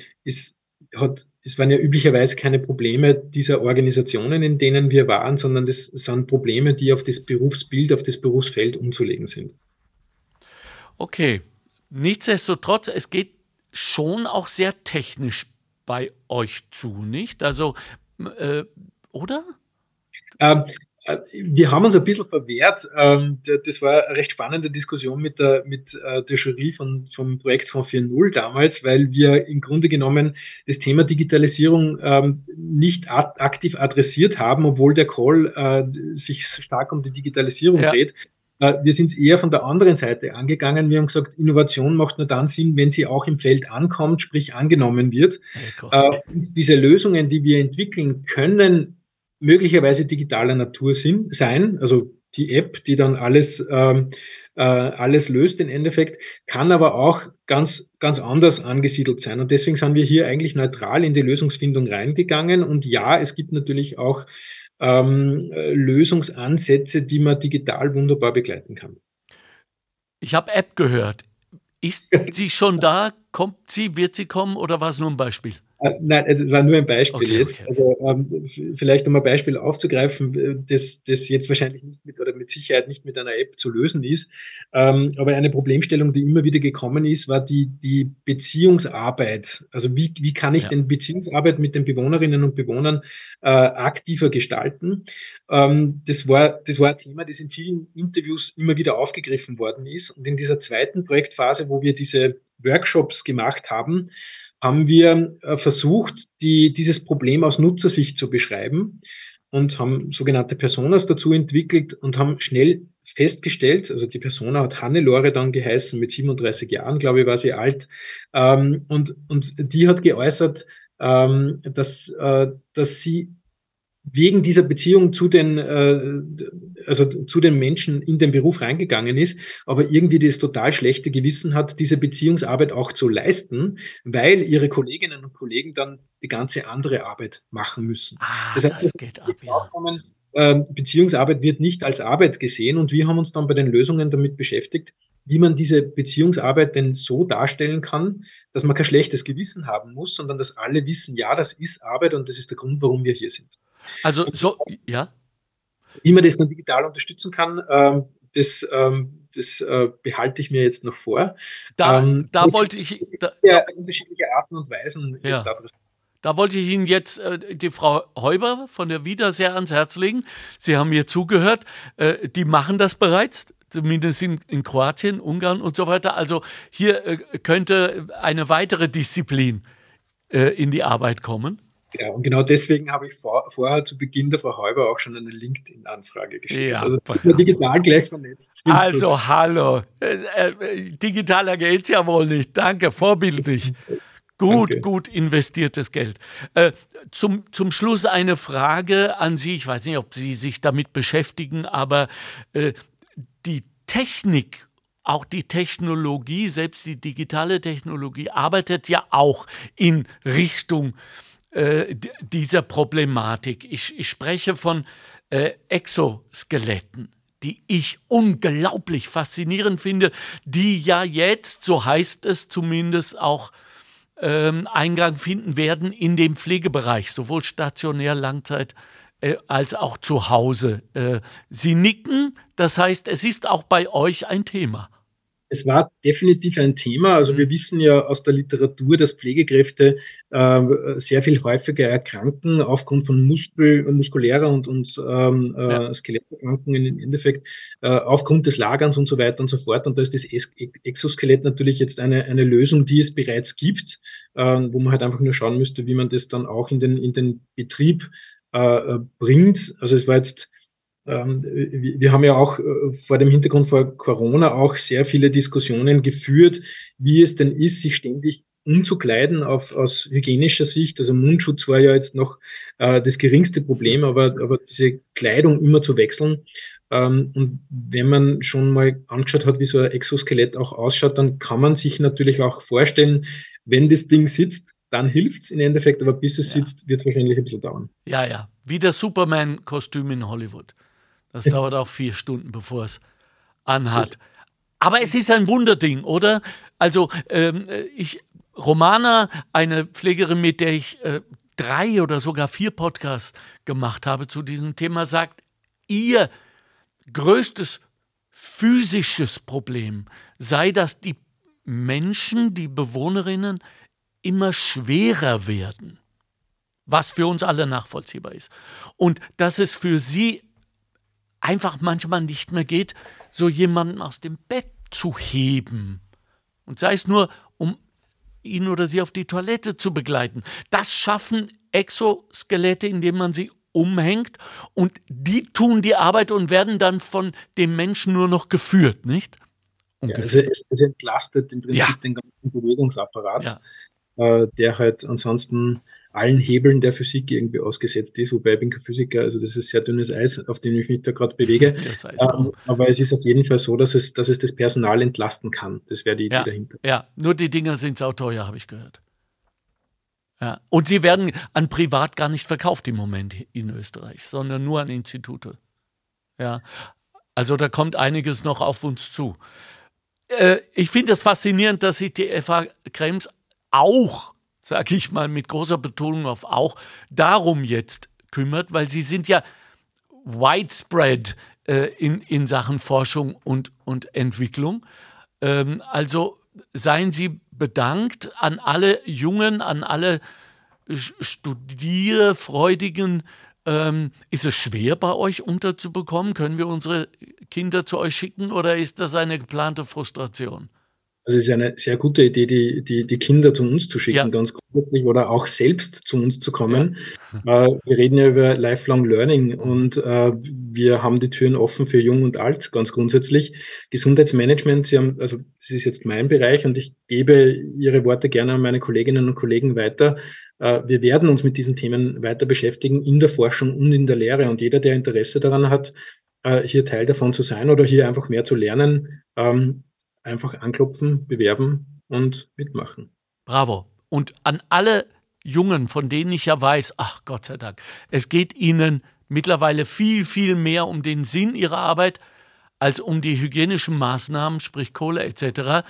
es waren ja üblicherweise keine Probleme dieser Organisationen, in denen wir waren, sondern das sind Probleme, die auf das Berufsbild, auf das Berufsfeld umzulegen sind. Okay. Nichtsdestotrotz, es geht schon auch sehr technisch bei euch zu, nicht? Also, oder? Wir haben uns ein bisschen verwehrt. Das war eine recht spannende Diskussion mit der Jury vom Projektfonds 4.0 damals, weil wir im Grunde genommen das Thema Digitalisierung nicht aktiv adressiert haben, obwohl der Call sich stark um die Digitalisierung dreht. Wir sind es eher von der anderen Seite angegangen. Wir haben gesagt, Innovation macht nur dann Sinn, wenn sie auch im Feld ankommt, sprich angenommen wird. Und diese Lösungen, die wir entwickeln können, möglicherweise digitaler Natur sein, also die App, die dann alles löst im Endeffekt, kann aber auch ganz, ganz anders angesiedelt sein. Und deswegen sind wir hier eigentlich neutral in die Lösungsfindung reingegangen. Und ja, es gibt natürlich auch Lösungsansätze, die man digital wunderbar begleiten kann. Ich habe App gehört. Ist sie schon da? Kommt sie? Wird sie kommen? Oder war es nur ein Beispiel? Nein, es war nur ein Beispiel jetzt. Also, vielleicht um ein Beispiel aufzugreifen, das jetzt wahrscheinlich mit Sicherheit nicht mit einer App zu lösen ist. Aber eine Problemstellung, die immer wieder gekommen ist, war die Beziehungsarbeit. Also wie kann ich denn Beziehungsarbeit mit den Bewohnerinnen und Bewohnern aktiver gestalten? Das war ein Thema, das in vielen Interviews immer wieder aufgegriffen worden ist. Und in dieser zweiten Projektphase, wo wir diese Workshops gemacht haben wir versucht, dieses Problem aus Nutzersicht zu beschreiben und haben sogenannte Personas dazu entwickelt und haben schnell festgestellt, also die Persona hat Hannelore dann geheißen, mit 37 Jahren, glaube ich, war sie alt, und die hat geäußert, dass sie wegen dieser Beziehung zu den Menschen in den Beruf reingegangen ist, aber irgendwie das total schlechte Gewissen hat, diese Beziehungsarbeit auch zu leisten, weil ihre Kolleginnen und Kollegen dann die ganze andere Arbeit machen müssen. Das heißt, das geht ab, ja. Beziehungsarbeit wird nicht als Arbeit gesehen, und wir haben uns dann bei den Lösungen damit beschäftigt, wie man diese Beziehungsarbeit denn so darstellen kann, dass man kein schlechtes Gewissen haben muss, sondern dass alle wissen, ja, das ist Arbeit und das ist der Grund, warum wir hier sind. Also so, ja. Wie man das dann digital unterstützen kann, das behalte ich mir jetzt noch vor. Unterschiedliche Arten und Weisen. Ja. Da wollte ich Ihnen jetzt die Frau Heuber von der Vida sehr ans Herz legen. Sie haben mir zugehört. Die machen das bereits, zumindest in Kroatien, Ungarn und so weiter. Also hier könnte eine weitere Disziplin in die Arbeit kommen. Ja, und genau deswegen habe ich vorher zu Beginn der Frau Heuber auch schon eine LinkedIn-Anfrage geschickt. Ja, also digital gleich vernetzt sind. Also hallo, digitaler geht's ja wohl nicht. Danke, vorbildlich. Gut investiertes Geld. Zum Schluss eine Frage an Sie. Ich weiß nicht, ob Sie sich damit beschäftigen, aber die Technik, auch die Technologie, selbst die digitale Technologie, arbeitet ja auch in Richtung dieser Problematik. Ich spreche von Exoskeletten, die ich unglaublich faszinierend finde, die ja jetzt, so heißt es zumindest, auch Eingang finden werden in dem Pflegebereich, sowohl stationär, Langzeit als auch zu Hause. Sie nicken, das heißt, es ist auch bei euch ein Thema. Es war definitiv ein Thema. Also wir wissen ja aus der Literatur, dass Pflegekräfte sehr viel häufiger erkranken aufgrund von muskulärer und Skeletterkrankungen im Endeffekt, aufgrund des Lagerns und so weiter und so fort. Und da ist das Exoskelett natürlich jetzt eine Lösung, die es bereits gibt, wo man halt einfach nur schauen müsste, wie man das dann auch in den Betrieb bringt. Also es war jetzt... Wir haben ja auch vor dem Hintergrund von Corona auch sehr viele Diskussionen geführt, wie es denn ist, sich ständig umzukleiden aus hygienischer Sicht. Also Mundschutz war ja jetzt noch das geringste Problem, aber diese Kleidung immer zu wechseln. Und wenn man schon mal angeschaut hat, wie so ein Exoskelett auch ausschaut, dann kann man sich natürlich auch vorstellen, wenn das Ding sitzt, dann hilft es im Endeffekt, aber bis es sitzt, wird es wahrscheinlich ein bisschen dauern. Ja, ja, wie das Superman-Kostüm in Hollywood. Das dauert auch 4 Stunden, bevor es anhat. Aber es ist ein Wunderding, oder? Also, Romana, eine Pflegerin, mit der ich 3 oder sogar 4 Podcasts gemacht habe zu diesem Thema, sagt, ihr größtes physisches Problem sei, dass die Menschen, die Bewohnerinnen, immer schwerer werden. Was für uns alle nachvollziehbar ist. Und dass es für sie einfach manchmal nicht mehr geht, so jemanden aus dem Bett zu heben. Und sei es nur, um ihn oder sie auf die Toilette zu begleiten. Das schaffen Exoskelette, indem man sie umhängt. Und die tun die Arbeit und werden dann von dem Menschen nur noch geführt, nicht? Ja, also es entlastet im Prinzip den ganzen Bewegungsapparat, der halt ansonsten allen Hebeln der Physik irgendwie ausgesetzt ist, wobei ich bin kein Physiker, also das ist sehr dünnes Eis, auf dem ich mich da gerade bewege. Das heißt, aber es ist auf jeden Fall so, dass es das Personal entlasten kann. Das wäre die Idee dahinter. Ja, nur die Dinger sind sauteuer, habe ich gehört. Ja. Und sie werden an Privat gar nicht verkauft im Moment in Österreich, sondern nur an Institute. Ja, also da kommt einiges noch auf uns zu. Ich finde es faszinierend, dass sich die FH Krems auch, sage ich mal, mit großer Betonung auf auch, darum jetzt kümmert, weil sie sind ja widespread in Sachen Forschung und Entwicklung. Also seien Sie bedankt an alle Jungen, an alle Studierfreudigen. Ist es schwer, bei euch unterzubekommen? Können wir unsere Kinder zu euch schicken oder ist das eine geplante Frustration? Also es ist eine sehr gute Idee, die Kinder zu uns zu schicken, ganz grundsätzlich, oder auch selbst zu uns zu kommen. Ja. Wir reden ja über Lifelong Learning und wir haben die Türen offen für Jung und Alt, ganz grundsätzlich. Gesundheitsmanagement, das ist jetzt mein Bereich und ich gebe Ihre Worte gerne an meine Kolleginnen und Kollegen weiter. Wir werden uns mit diesen Themen weiter beschäftigen in der Forschung und in der Lehre. Und jeder, der Interesse daran hat, hier Teil davon zu sein oder hier einfach mehr zu lernen, einfach anklopfen, bewerben und mitmachen. Bravo. Und an alle Jungen, von denen ich ja weiß, ach Gott sei Dank, es geht ihnen mittlerweile viel, viel mehr um den Sinn ihrer Arbeit als um die hygienischen Maßnahmen, sprich Kohle etc.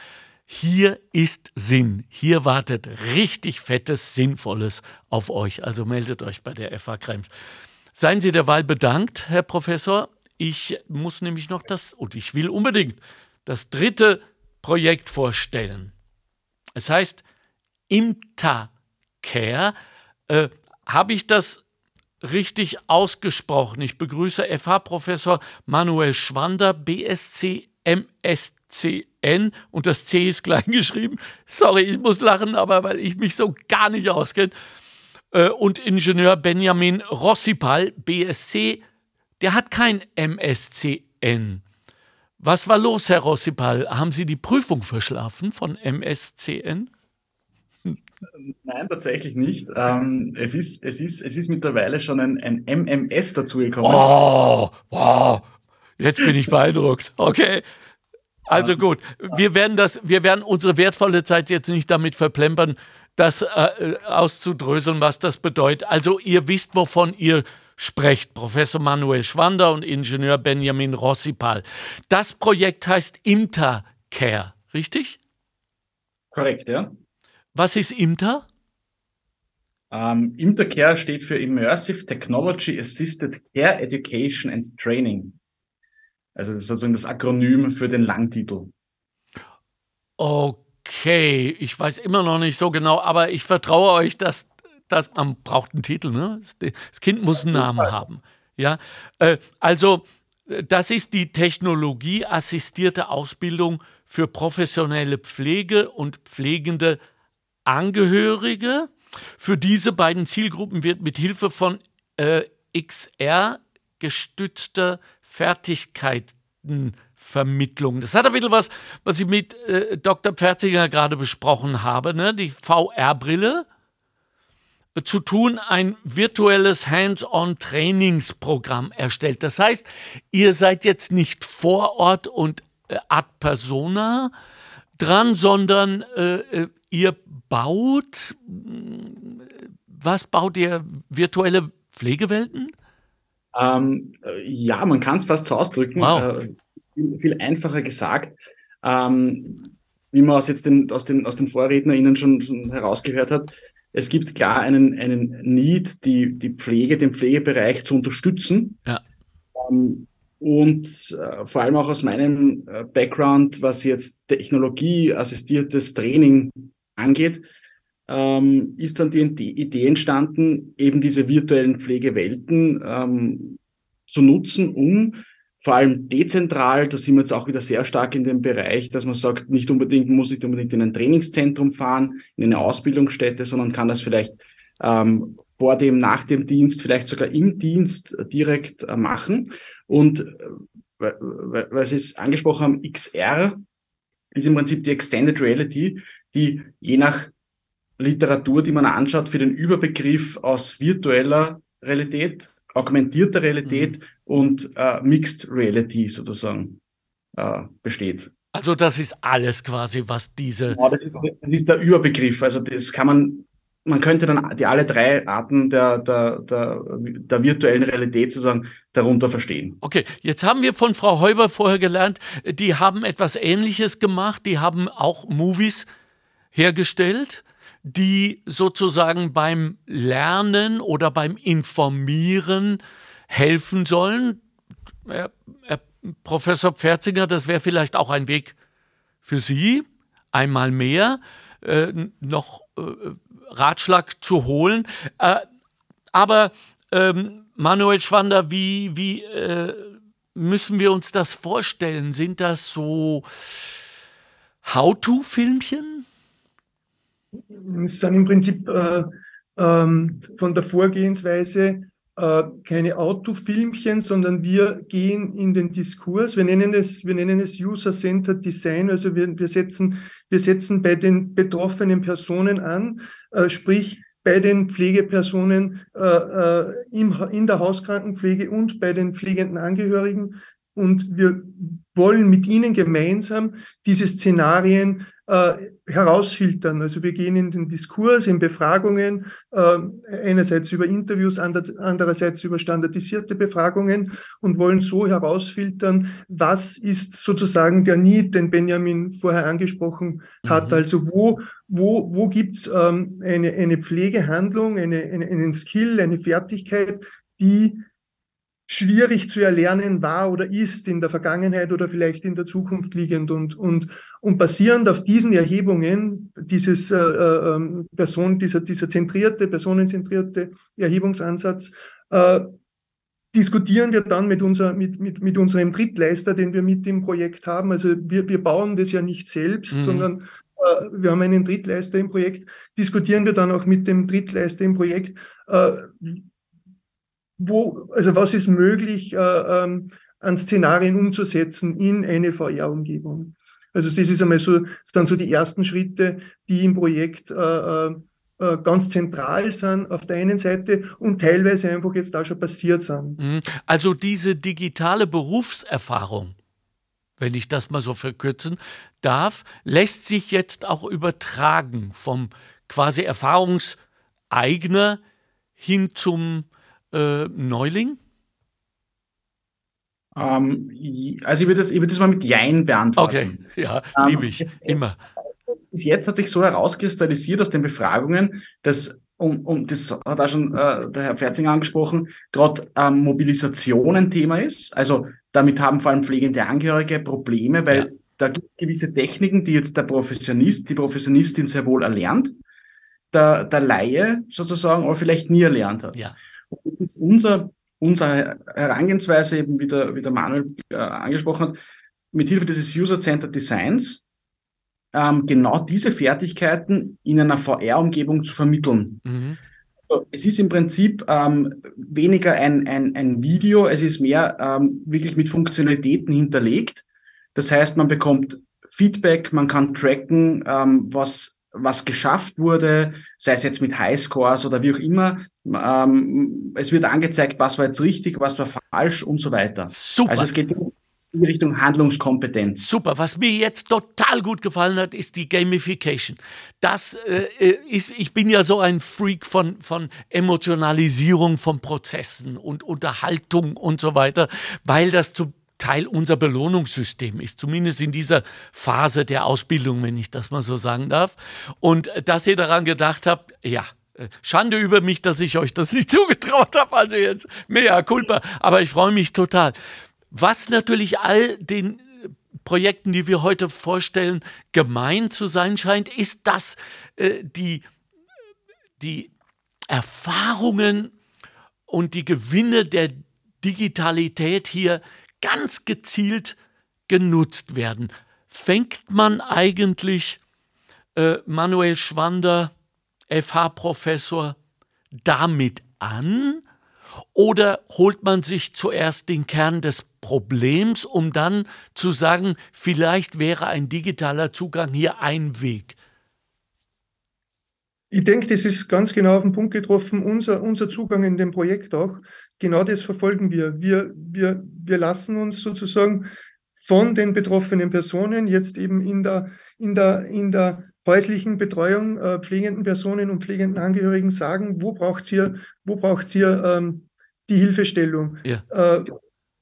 Hier ist Sinn. Hier wartet richtig fettes, Sinnvolles auf euch. Also meldet euch bei der FH Krems. Seien Sie derweil bedankt, Herr Professor. Ich muss nämlich noch ich will unbedingt das dritte Projekt vorstellen. Es heißt InterCare. Habe ich das richtig ausgesprochen? Ich begrüße FH-Professor Manuel Schwander, BSc, MSCN und das C ist klein geschrieben. Sorry, ich muss lachen, aber weil ich mich so gar nicht auskenne. Und Ingenieur Benjamin Rossipal, BSc, der hat kein MSCN. Was war los, Herr Rossipal? Haben Sie die Prüfung verschlafen von MSCN? Nein, tatsächlich nicht. Es ist mittlerweile schon ein MMS dazugekommen. Oh, wow. Jetzt bin ich beeindruckt. Okay. Also gut, wir werden unsere wertvolle Zeit jetzt nicht damit verplempern, das auszudröseln, was das bedeutet. Also ihr wisst, wovon ihr sprecht. Professor Manuel Schwander und Ingenieur Benjamin Rossipal. Das Projekt heißt InterCare, richtig? Korrekt, ja. Was ist IMTA? InterCare steht für Immersive Technology Assisted Care Education and Training. Also das ist sozusagen das Akronym für den Langtitel. Okay, ich weiß immer noch nicht so genau, aber ich vertraue euch, dass man braucht einen Titel, ne? Das Kind muss einen Namen haben. Ja? Also das ist die technologieassistierte Ausbildung für professionelle Pflege und pflegende Angehörige. Für diese beiden Zielgruppen wird mit Hilfe von XR gestützter Fertigkeitenvermittlung. Das hat ein bisschen was ich mit Dr. Pferzinger gerade besprochen habe, ne? Die VR-Brille zu tun, ein virtuelles Hands-on-Trainingsprogramm erstellt. Das heißt, ihr seid jetzt nicht vor Ort und ad persona dran, sondern ihr baut, virtuelle Pflegewelten? Ja, man kann es fast so ausdrücken. Wow. Viel einfacher gesagt. Wie man es jetzt aus den VorrednerInnen schon herausgehört hat, es gibt klar einen Need, die Pflege, den Pflegebereich zu unterstützen. Ja. Und vor allem auch aus meinem Background, was jetzt technologieassistiertes Training angeht, ist dann die Idee entstanden, eben diese virtuellen Pflegewelten zu nutzen, um vor allem dezentral, da sind wir jetzt auch wieder sehr stark in dem Bereich, dass man sagt, muss ich nicht unbedingt in ein Trainingszentrum fahren, in eine Ausbildungsstätte, sondern kann das vielleicht vor dem, nach dem Dienst, vielleicht sogar im Dienst direkt machen. Und weil Sie es angesprochen haben, XR ist im Prinzip die Extended Reality, die je nach Literatur, die man anschaut, für den Überbegriff aus virtueller Realität, augmentierter Realität und Mixed Reality sozusagen besteht. Also das ist alles quasi, was diese... Ja, das ist der Überbegriff. Also das kann man könnte dann die alle drei Arten der virtuellen Realität sozusagen darunter verstehen. Okay, jetzt haben wir von Frau Heuber vorher gelernt, die haben etwas Ähnliches gemacht, die haben auch Movies hergestellt, die sozusagen beim Lernen oder beim Informieren helfen sollen. Herr Professor Pferzinger, das wäre vielleicht auch ein Weg für Sie, einmal mehr noch Ratschlag zu holen. Aber Manuel Schwander, wie müssen wir uns das vorstellen? Sind das so How-to-Filmchen? Es sind im Prinzip von der Vorgehensweise keine Autofilmchen, sondern wir gehen in den Diskurs. Wir nennen es User-Centered Design. Also wir setzen bei den betroffenen Personen an, sprich bei den Pflegepersonen in der Hauskrankenpflege und bei den pflegenden Angehörigen. Und wir wollen mit Ihnen gemeinsam diese Szenarien herausfiltern. Also wir gehen in den Diskurs, in Befragungen, einerseits über Interviews, andererseits über standardisierte Befragungen und wollen so herausfiltern, was ist sozusagen der Need, den Benjamin vorher angesprochen hat. Also wo gibt's eine Pflegehandlung, einen Skill, eine Fertigkeit, die schwierig zu erlernen war oder ist in der Vergangenheit oder vielleicht in der Zukunft liegend. Und basierend auf diesen Erhebungen, dieser zentrierte, personenzentrierte Erhebungsansatz, diskutieren wir dann mit unserem Drittleister, den wir mit im Projekt haben. Also wir bauen das ja nicht selbst, sondern wir haben einen Drittleister im Projekt. Diskutieren wir dann auch mit dem Drittleister im Projekt, was ist möglich an Szenarien umzusetzen in eine VR-Umgebung? Also das ist einmal so, das sind so die ersten Schritte, die im Projekt ganz zentral sind auf der einen Seite und teilweise einfach jetzt auch schon passiert sind. Also diese digitale Berufserfahrung, wenn ich das mal so verkürzen darf, lässt sich jetzt auch übertragen vom quasi Erfahrungseigner hin zum Neuling? Also ich würde das mal mit Jein beantworten. Okay, ja, liebe ich, immer. Bis jetzt hat sich so herauskristallisiert aus den Befragungen, dass, das hat auch schon der Herr Pferzinger angesprochen, gerade Mobilisation ein Thema ist. Also damit haben vor allem pflegende Angehörige Probleme, weil da gibt es gewisse Techniken, die jetzt der Professionist, die Professionistin sehr wohl erlernt, der Laie sozusagen, aber vielleicht nie erlernt hat. Ja. Das ist unsere Herangehensweise, eben wie der Manuel angesprochen hat, mit Hilfe dieses User-Centered Designs genau diese Fertigkeiten in einer VR-Umgebung zu vermitteln. Also, es ist im Prinzip weniger ein Video, es ist mehr wirklich mit Funktionalitäten hinterlegt. Das heißt, man bekommt Feedback, man kann tracken, was geschafft wurde, sei es jetzt mit Highscores oder wie auch immer. Es wird angezeigt, was war jetzt richtig, was war falsch und so weiter. Super. Also es geht in die Richtung Handlungskompetenz. Super. Was mir jetzt total gut gefallen hat, ist die Gamification. Das ich bin ja so ein Freak von Emotionalisierung von Prozessen und Unterhaltung und so weiter, weil das zu Teil unser Belohnungssystem ist, zumindest in dieser Phase der Ausbildung, wenn ich das mal so sagen darf. Und dass ihr daran gedacht habt, ja, Schande über mich, dass ich euch das nicht zugetraut habe, also jetzt mea culpa, aber ich freue mich total. Was natürlich all den Projekten, die wir heute vorstellen, gemein zu sein scheint, ist, dass die Erfahrungen und die Gewinne der Digitalität hier ganz gezielt genutzt werden. Fängt man eigentlich Manuel Schwander, FH-Professor, damit an oder holt man sich zuerst den Kern des Problems, um dann zu sagen, vielleicht wäre ein digitaler Zugang hier ein Weg? Ich denke, das ist ganz genau auf den Punkt getroffen, unser Zugang in dem Projekt auch. Genau das verfolgen wir. Wir lassen uns sozusagen von den betroffenen Personen jetzt eben in der häuslichen Betreuung pflegenden Personen und pflegenden Angehörigen sagen, wo braucht's hier die Hilfestellung? Ja.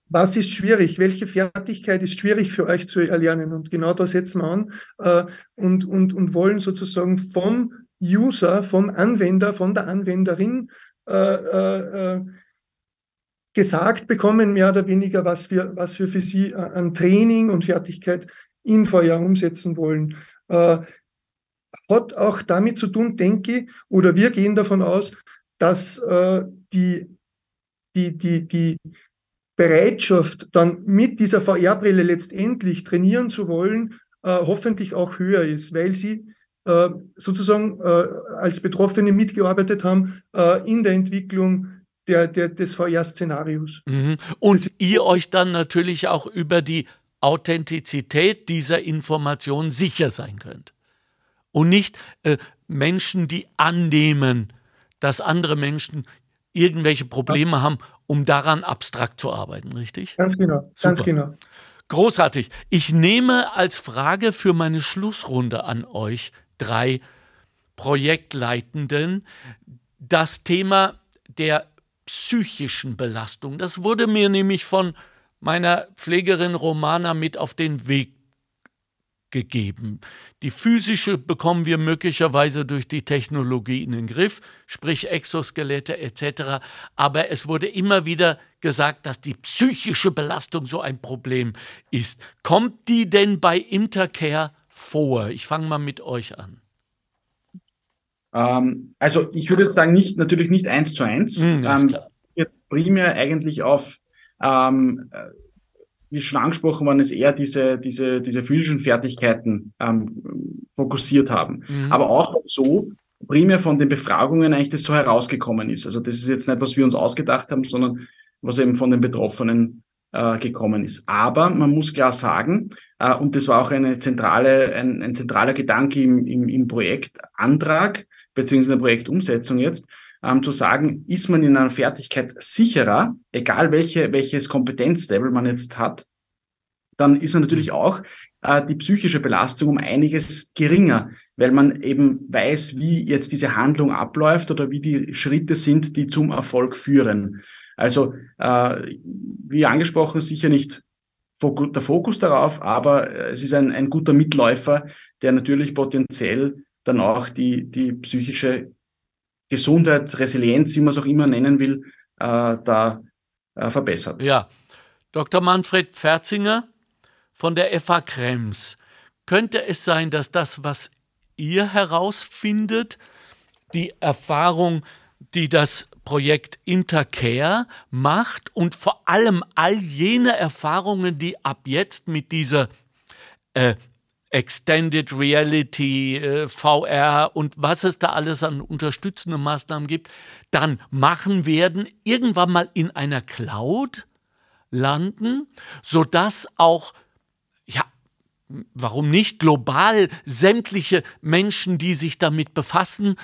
Was ist schwierig? Welche Fertigkeit ist schwierig für euch zu erlernen? Und genau da setzen wir an und wollen sozusagen vom User, vom Anwender, von der Anwenderin gesagt bekommen, mehr oder weniger, was wir für sie an Training und Fertigkeit in VR umsetzen wollen. Hat auch damit zu tun, denke ich, oder wir gehen davon aus, dass die Bereitschaft, dann mit dieser VR-Brille letztendlich trainieren zu wollen, hoffentlich auch höher ist, weil sie sozusagen als Betroffene mitgearbeitet haben in der Entwicklung des VR-Szenarios. Und ihr euch dann natürlich auch über die Authentizität dieser Information sicher sein könnt. Und nicht Menschen, die annehmen, dass andere Menschen irgendwelche Probleme haben, um daran abstrakt zu arbeiten, richtig? Ganz genau, ganz super. Genau. Großartig. Ich nehme als Frage für meine Schlussrunde an euch drei Projektleitenden das Thema der psychischen Belastung. Das wurde mir nämlich von meiner Pflegerin Romana mit auf den Weg gegeben. Die physische bekommen wir möglicherweise durch die Technologie in den Griff, sprich Exoskelette etc. Aber es wurde immer wieder gesagt, dass die psychische Belastung so ein Problem ist. Kommt die denn bei InterCare vor? Ich fange mal mit euch an. Also ich würde jetzt sagen, natürlich nicht 1:1. Jetzt primär eigentlich auf wie schon angesprochen worden ist, eher diese physischen Fertigkeiten fokussiert haben. Mhm. Aber auch so primär von den Befragungen eigentlich das so herausgekommen ist. Also das ist jetzt nicht, was wir uns ausgedacht haben, sondern was eben von den Betroffenen gekommen ist. Aber man muss klar sagen, und das war auch ein zentraler Gedanke im Projektantrag beziehungsweise in der Projektumsetzung jetzt, zu sagen, ist man in einer Fertigkeit sicherer, egal welches Kompetenzlevel man jetzt hat, dann ist natürlich auch die psychische Belastung um einiges geringer, weil man eben weiß, wie jetzt diese Handlung abläuft oder wie die Schritte sind, die zum Erfolg führen. Also wie angesprochen, sicher nicht der Fokus darauf, aber es ist ein guter Mitläufer, der natürlich potenziell dann auch die psychische Gesundheit, Resilienz, wie man es auch immer nennen will, verbessert. Ja, Dr. Manfred Pferzinger von der FH Krems. Könnte es sein, dass das, was ihr herausfindet, die Erfahrung, die das Projekt InterCare macht und vor allem all jene Erfahrungen, die ab jetzt mit dieser Extended Reality, VR und was es da alles an unterstützenden Maßnahmen gibt, dann machen werden, irgendwann mal in einer Cloud landen, sodass auch, ja, warum nicht, global sämtliche Menschen, die sich damit befassen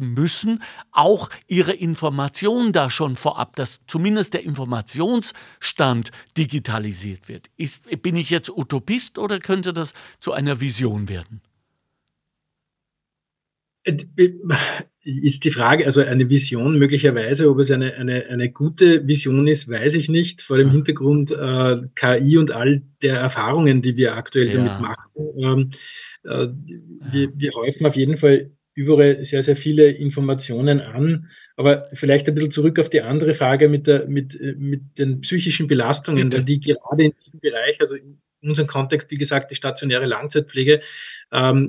müssen, auch ihre Informationen da schon vorab, dass zumindest der Informationsstand digitalisiert wird. Bin ich jetzt Utopist oder könnte das zu einer Vision werden? Ist die Frage, also eine Vision möglicherweise, ob es eine gute Vision ist, weiß ich nicht. Vor dem Hintergrund KI und all der Erfahrungen, die wir aktuell damit machen. Wir häufen auf jeden Fall überall sehr, sehr viele Informationen an. Aber vielleicht ein bisschen zurück auf die andere Frage mit den psychischen Belastungen, weil die gerade in diesem Bereich, also in unserem Kontext, wie gesagt, die stationäre Langzeitpflege,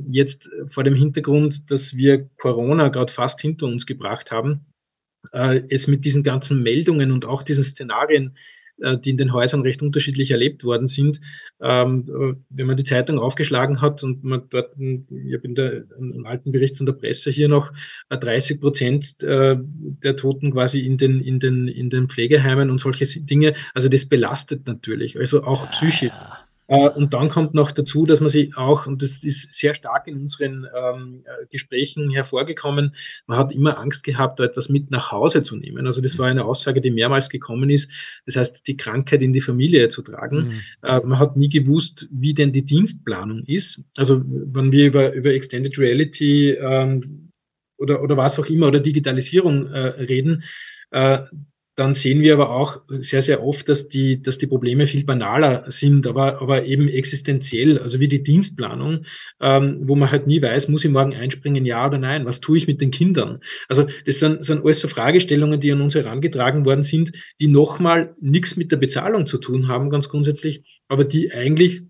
jetzt vor dem Hintergrund, dass wir Corona gerade fast hinter uns gebracht haben, es mit diesen ganzen Meldungen und auch diesen Szenarien, die in den Häusern recht unterschiedlich erlebt worden sind, wenn man die Zeitung aufgeschlagen hat und man dort, ich habe in einem alten Bericht von der Presse hier noch 30% der Toten quasi in den Pflegeheimen und solche Dinge, also das belastet natürlich, also auch psychisch. Und dann kommt noch dazu, dass man sich auch, und das ist sehr stark in unseren Gesprächen hervorgekommen, man hat immer Angst gehabt, da etwas mit nach Hause zu nehmen. Also das war eine Aussage, die mehrmals gekommen ist. Das heißt, die Krankheit in die Familie zu tragen. Man hat nie gewusst, wie denn die Dienstplanung ist. Also wenn wir über Extended Reality oder was auch immer oder Digitalisierung reden, dann sehen wir aber auch sehr, sehr oft, dass die Probleme viel banaler sind, aber eben existenziell, also wie die Dienstplanung, wo man halt nie weiß, muss ich morgen einspringen, ja oder nein, was tue ich mit den Kindern? Also das sind alles so Fragestellungen, die an uns herangetragen worden sind, die nochmal nichts mit der Bezahlung zu tun haben, ganz grundsätzlich, aber die eigentlich,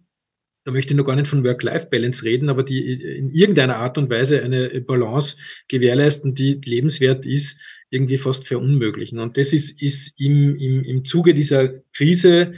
da möchte ich noch gar nicht von Work-Life-Balance reden, aber die in irgendeiner Art und Weise eine Balance gewährleisten, die lebenswert ist, irgendwie fast verunmöglichen. Und das ist im Zuge dieser Krise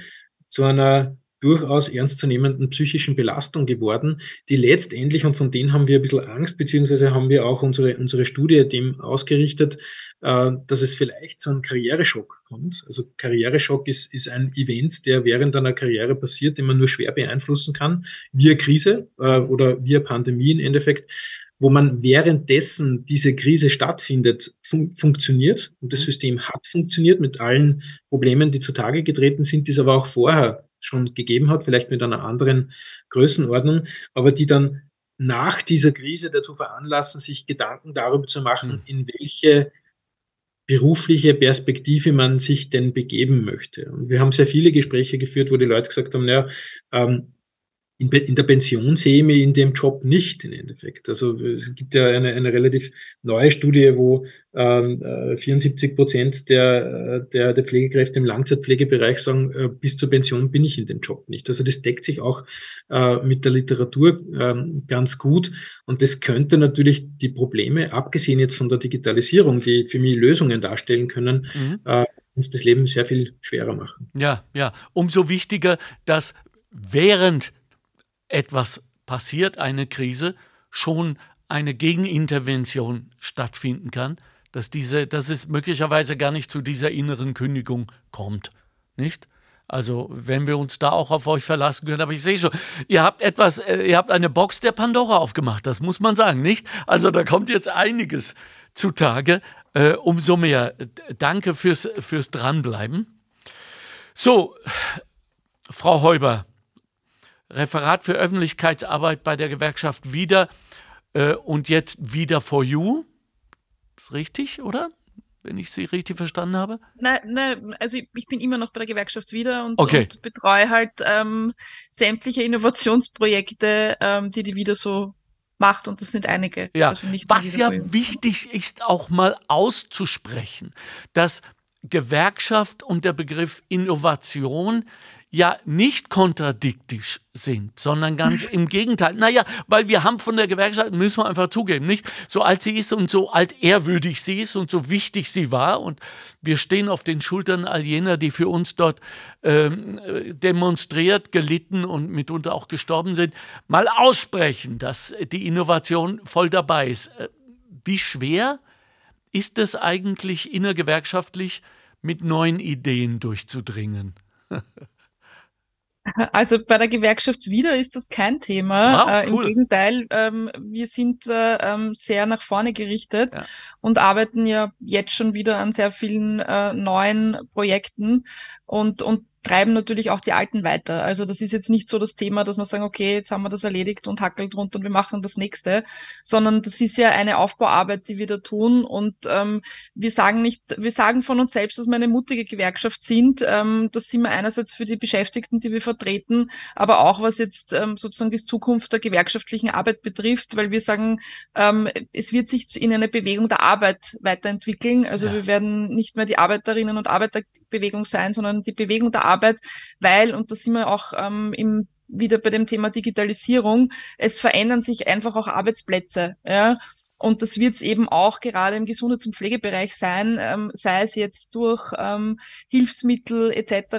zu einer durchaus ernstzunehmenden psychischen Belastung geworden, die letztendlich, und von denen haben wir ein bisschen Angst, beziehungsweise haben wir auch unsere Studie dem ausgerichtet, dass es vielleicht zu einem Karriereschock kommt. Also Karriereschock ist ein Event, der während einer Karriere passiert, den man nur schwer beeinflussen kann, via Krise oder via Pandemie im Endeffekt. wo man währenddessen diese Krise stattfindet, funktioniert. Und das System hat funktioniert mit allen Problemen, die zutage getreten sind, die es aber auch vorher schon gegeben hat, vielleicht mit einer anderen Größenordnung, aber die dann nach dieser Krise dazu veranlassen, sich Gedanken darüber zu machen, in welche berufliche Perspektive man sich denn begeben möchte. Und wir haben sehr viele Gespräche geführt, wo die Leute gesagt haben, naja, in der Pension sehe ich mich in dem Job nicht im Endeffekt. Also es gibt ja eine relativ neue Studie, wo 74% der Pflegekräfte im Langzeitpflegebereich sagen, bis zur Pension bin ich in dem Job nicht. Also das deckt sich auch mit der Literatur ganz gut. Und das könnte natürlich die Probleme, abgesehen jetzt von der Digitalisierung, die für mich Lösungen darstellen können, uns das Leben sehr viel schwerer machen. Ja. Umso wichtiger, dass während etwas passiert, eine Krise, schon eine Gegenintervention stattfinden kann, dass es möglicherweise gar nicht zu dieser inneren Kündigung kommt, nicht? Also wenn wir uns da auch auf euch verlassen können, aber ich sehe schon, ihr habt eine Box der Pandora aufgemacht, das muss man sagen, nicht? Also da kommt jetzt einiges zutage, umso mehr. Danke fürs Dranbleiben. So, Frau Heuber, Referat für Öffentlichkeitsarbeit bei der Gewerkschaft Vida und jetzt Vida for you. Ist richtig, oder? Wenn ich Sie richtig verstanden habe? Nein, also ich bin immer noch bei der Gewerkschaft Vida und betreue halt sämtliche Innovationsprojekte, die Vida so macht, und das sind einige. Ja. Also nicht was ja wichtig ist, auch mal auszusprechen, dass Gewerkschaft und der Begriff Innovation ja nicht kontradiktisch sind, sondern ganz im Gegenteil. Naja, weil wir haben von der Gewerkschaft, müssen wir einfach zugeben, nicht? So alt sie ist und so altehrwürdig sie ist und so wichtig sie war, und wir stehen auf den Schultern all jener, die für uns dort demonstriert, gelitten und mitunter auch gestorben sind, mal aussprechen, dass die Innovation voll dabei ist. Wie schwer ist es eigentlich innergewerkschaftlich mit neuen Ideen durchzudringen? Also bei der Gewerkschaft Vida ist das kein Thema. Wow, cool. Im Gegenteil, wir sind sehr nach vorne gerichtet und arbeiten ja jetzt schon wieder an sehr vielen neuen Projekten und treiben natürlich auch die alten weiter. Also das ist jetzt nicht so das Thema, dass man sagen, okay, jetzt haben wir das erledigt und hackelt runter und wir machen das nächste, sondern das ist ja eine Aufbauarbeit, die wir da tun, und wir sagen von uns selbst, dass wir eine mutige Gewerkschaft sind. Das sind wir einerseits für die Beschäftigten, die wir vertreten, aber auch was jetzt sozusagen die Zukunft der gewerkschaftlichen Arbeit betrifft, weil wir sagen, es wird sich in eine Bewegung der Arbeit weiterentwickeln. Also wir werden nicht mehr die Arbeiterinnen- und Arbeiterbewegung sein, sondern die Bewegung der Arbeit, weil, und da sind wir auch wieder bei dem Thema Digitalisierung, es verändern sich einfach auch Arbeitsplätze, ja. Und das wird es eben auch gerade im Gesundheits- und Pflegebereich sein, sei es jetzt durch Hilfsmittel etc.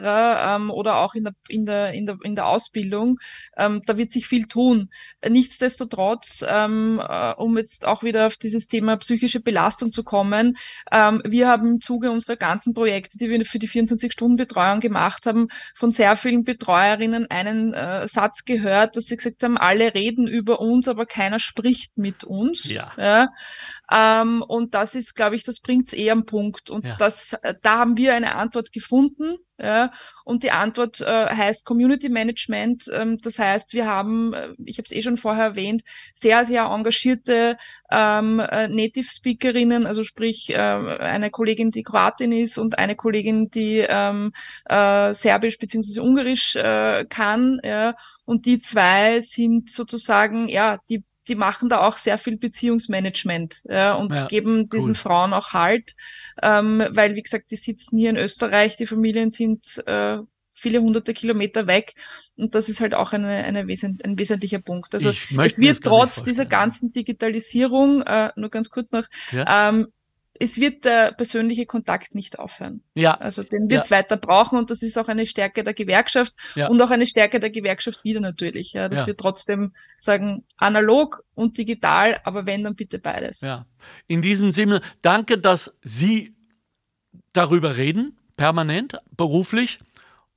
Oder auch in der Ausbildung. Da wird sich viel tun. Nichtsdestotrotz, um jetzt auch wieder auf dieses Thema psychische Belastung zu kommen, wir haben im Zuge unserer ganzen Projekte, die wir für die 24-Stunden-Betreuung gemacht haben, von sehr vielen Betreuerinnen einen Satz gehört, dass sie gesagt haben, alle reden über uns, aber keiner spricht mit uns. Ja, und das ist, glaube ich, das bringt's eher am Punkt. Und da haben wir eine Antwort gefunden. Ja, und die Antwort heißt Community Management. Das heißt, wir haben, ich habe es schon vorher erwähnt, sehr, sehr engagierte Native Speakerinnen, also sprich eine Kollegin, die Kroatin ist, und eine Kollegin, die Serbisch bzw. Ungarisch kann. Ja, und die zwei sind sozusagen, die machen da auch sehr viel Beziehungsmanagement geben diesen Frauen auch Halt, weil, wie gesagt, die sitzen hier in Österreich, die Familien sind viele hunderte Kilometer weg, und das ist halt auch ein wesentlicher Punkt. Also es wird trotz dieser ganzen Digitalisierung, nur ganz kurz noch, es wird der persönliche Kontakt nicht aufhören. Ja. Also den wird es weiter brauchen, und das ist auch eine Stärke der Gewerkschaft und auch eine Stärke der Gewerkschaft Vida natürlich. Ja, dass wir trotzdem sagen, analog und digital, aber wenn, dann bitte beides. Ja. In diesem Sinne, danke, dass Sie darüber reden, permanent, beruflich,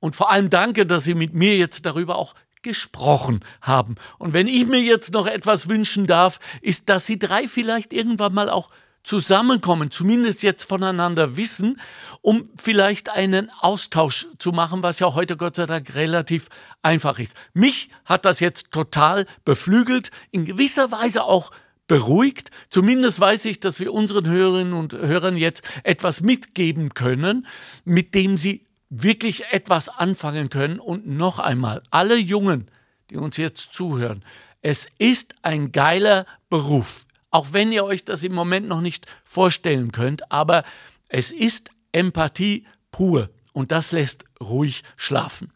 und vor allem danke, dass Sie mit mir jetzt darüber auch gesprochen haben. Und wenn ich mir jetzt noch etwas wünschen darf, ist, dass Sie drei vielleicht irgendwann mal auch zusammenkommen, zumindest jetzt voneinander wissen, um vielleicht einen Austausch zu machen, was ja heute Gott sei Dank relativ einfach ist. Mich hat das jetzt total beflügelt, in gewisser Weise auch beruhigt. Zumindest weiß ich, dass wir unseren Hörerinnen und Hörern jetzt etwas mitgeben können, mit dem sie wirklich etwas anfangen können. Und noch einmal, alle Jungen, die uns jetzt zuhören, es ist ein geiler Beruf. Auch wenn ihr euch das im Moment noch nicht vorstellen könnt, aber es ist Empathie pur und das lässt ruhig schlafen.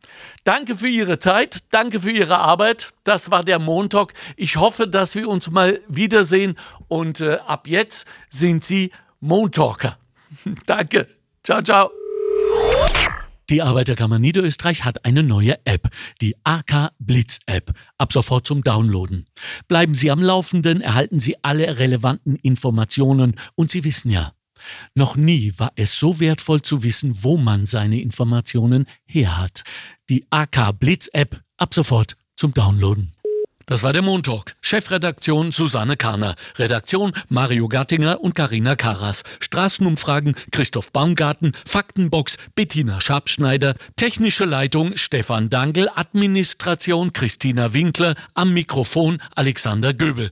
Danke für Ihre Zeit, danke für Ihre Arbeit. Das war der Montalk. Ich hoffe, dass wir uns mal wiedersehen und ab jetzt sind Sie Montalker. Danke, ciao, ciao. Die Arbeiterkammer Niederösterreich hat eine neue App, die AK-Blitz-App, ab sofort zum Downloaden. Bleiben Sie am Laufenden, erhalten Sie alle relevanten Informationen und Sie wissen ja, noch nie war es so wertvoll zu wissen, wo man seine Informationen her hat. Die AK-Blitz-App, ab sofort zum Downloaden. Das war der Montalk. Chefredaktion Susanne Karner. Redaktion Mario Gattinger und Carina Karas. Straßenumfragen Christoph Baumgarten. Faktenbox Bettina Schabschneider. Technische Leitung Stefan Dangl. Administration Christina Winkler. Am Mikrofon Alexander Göbel.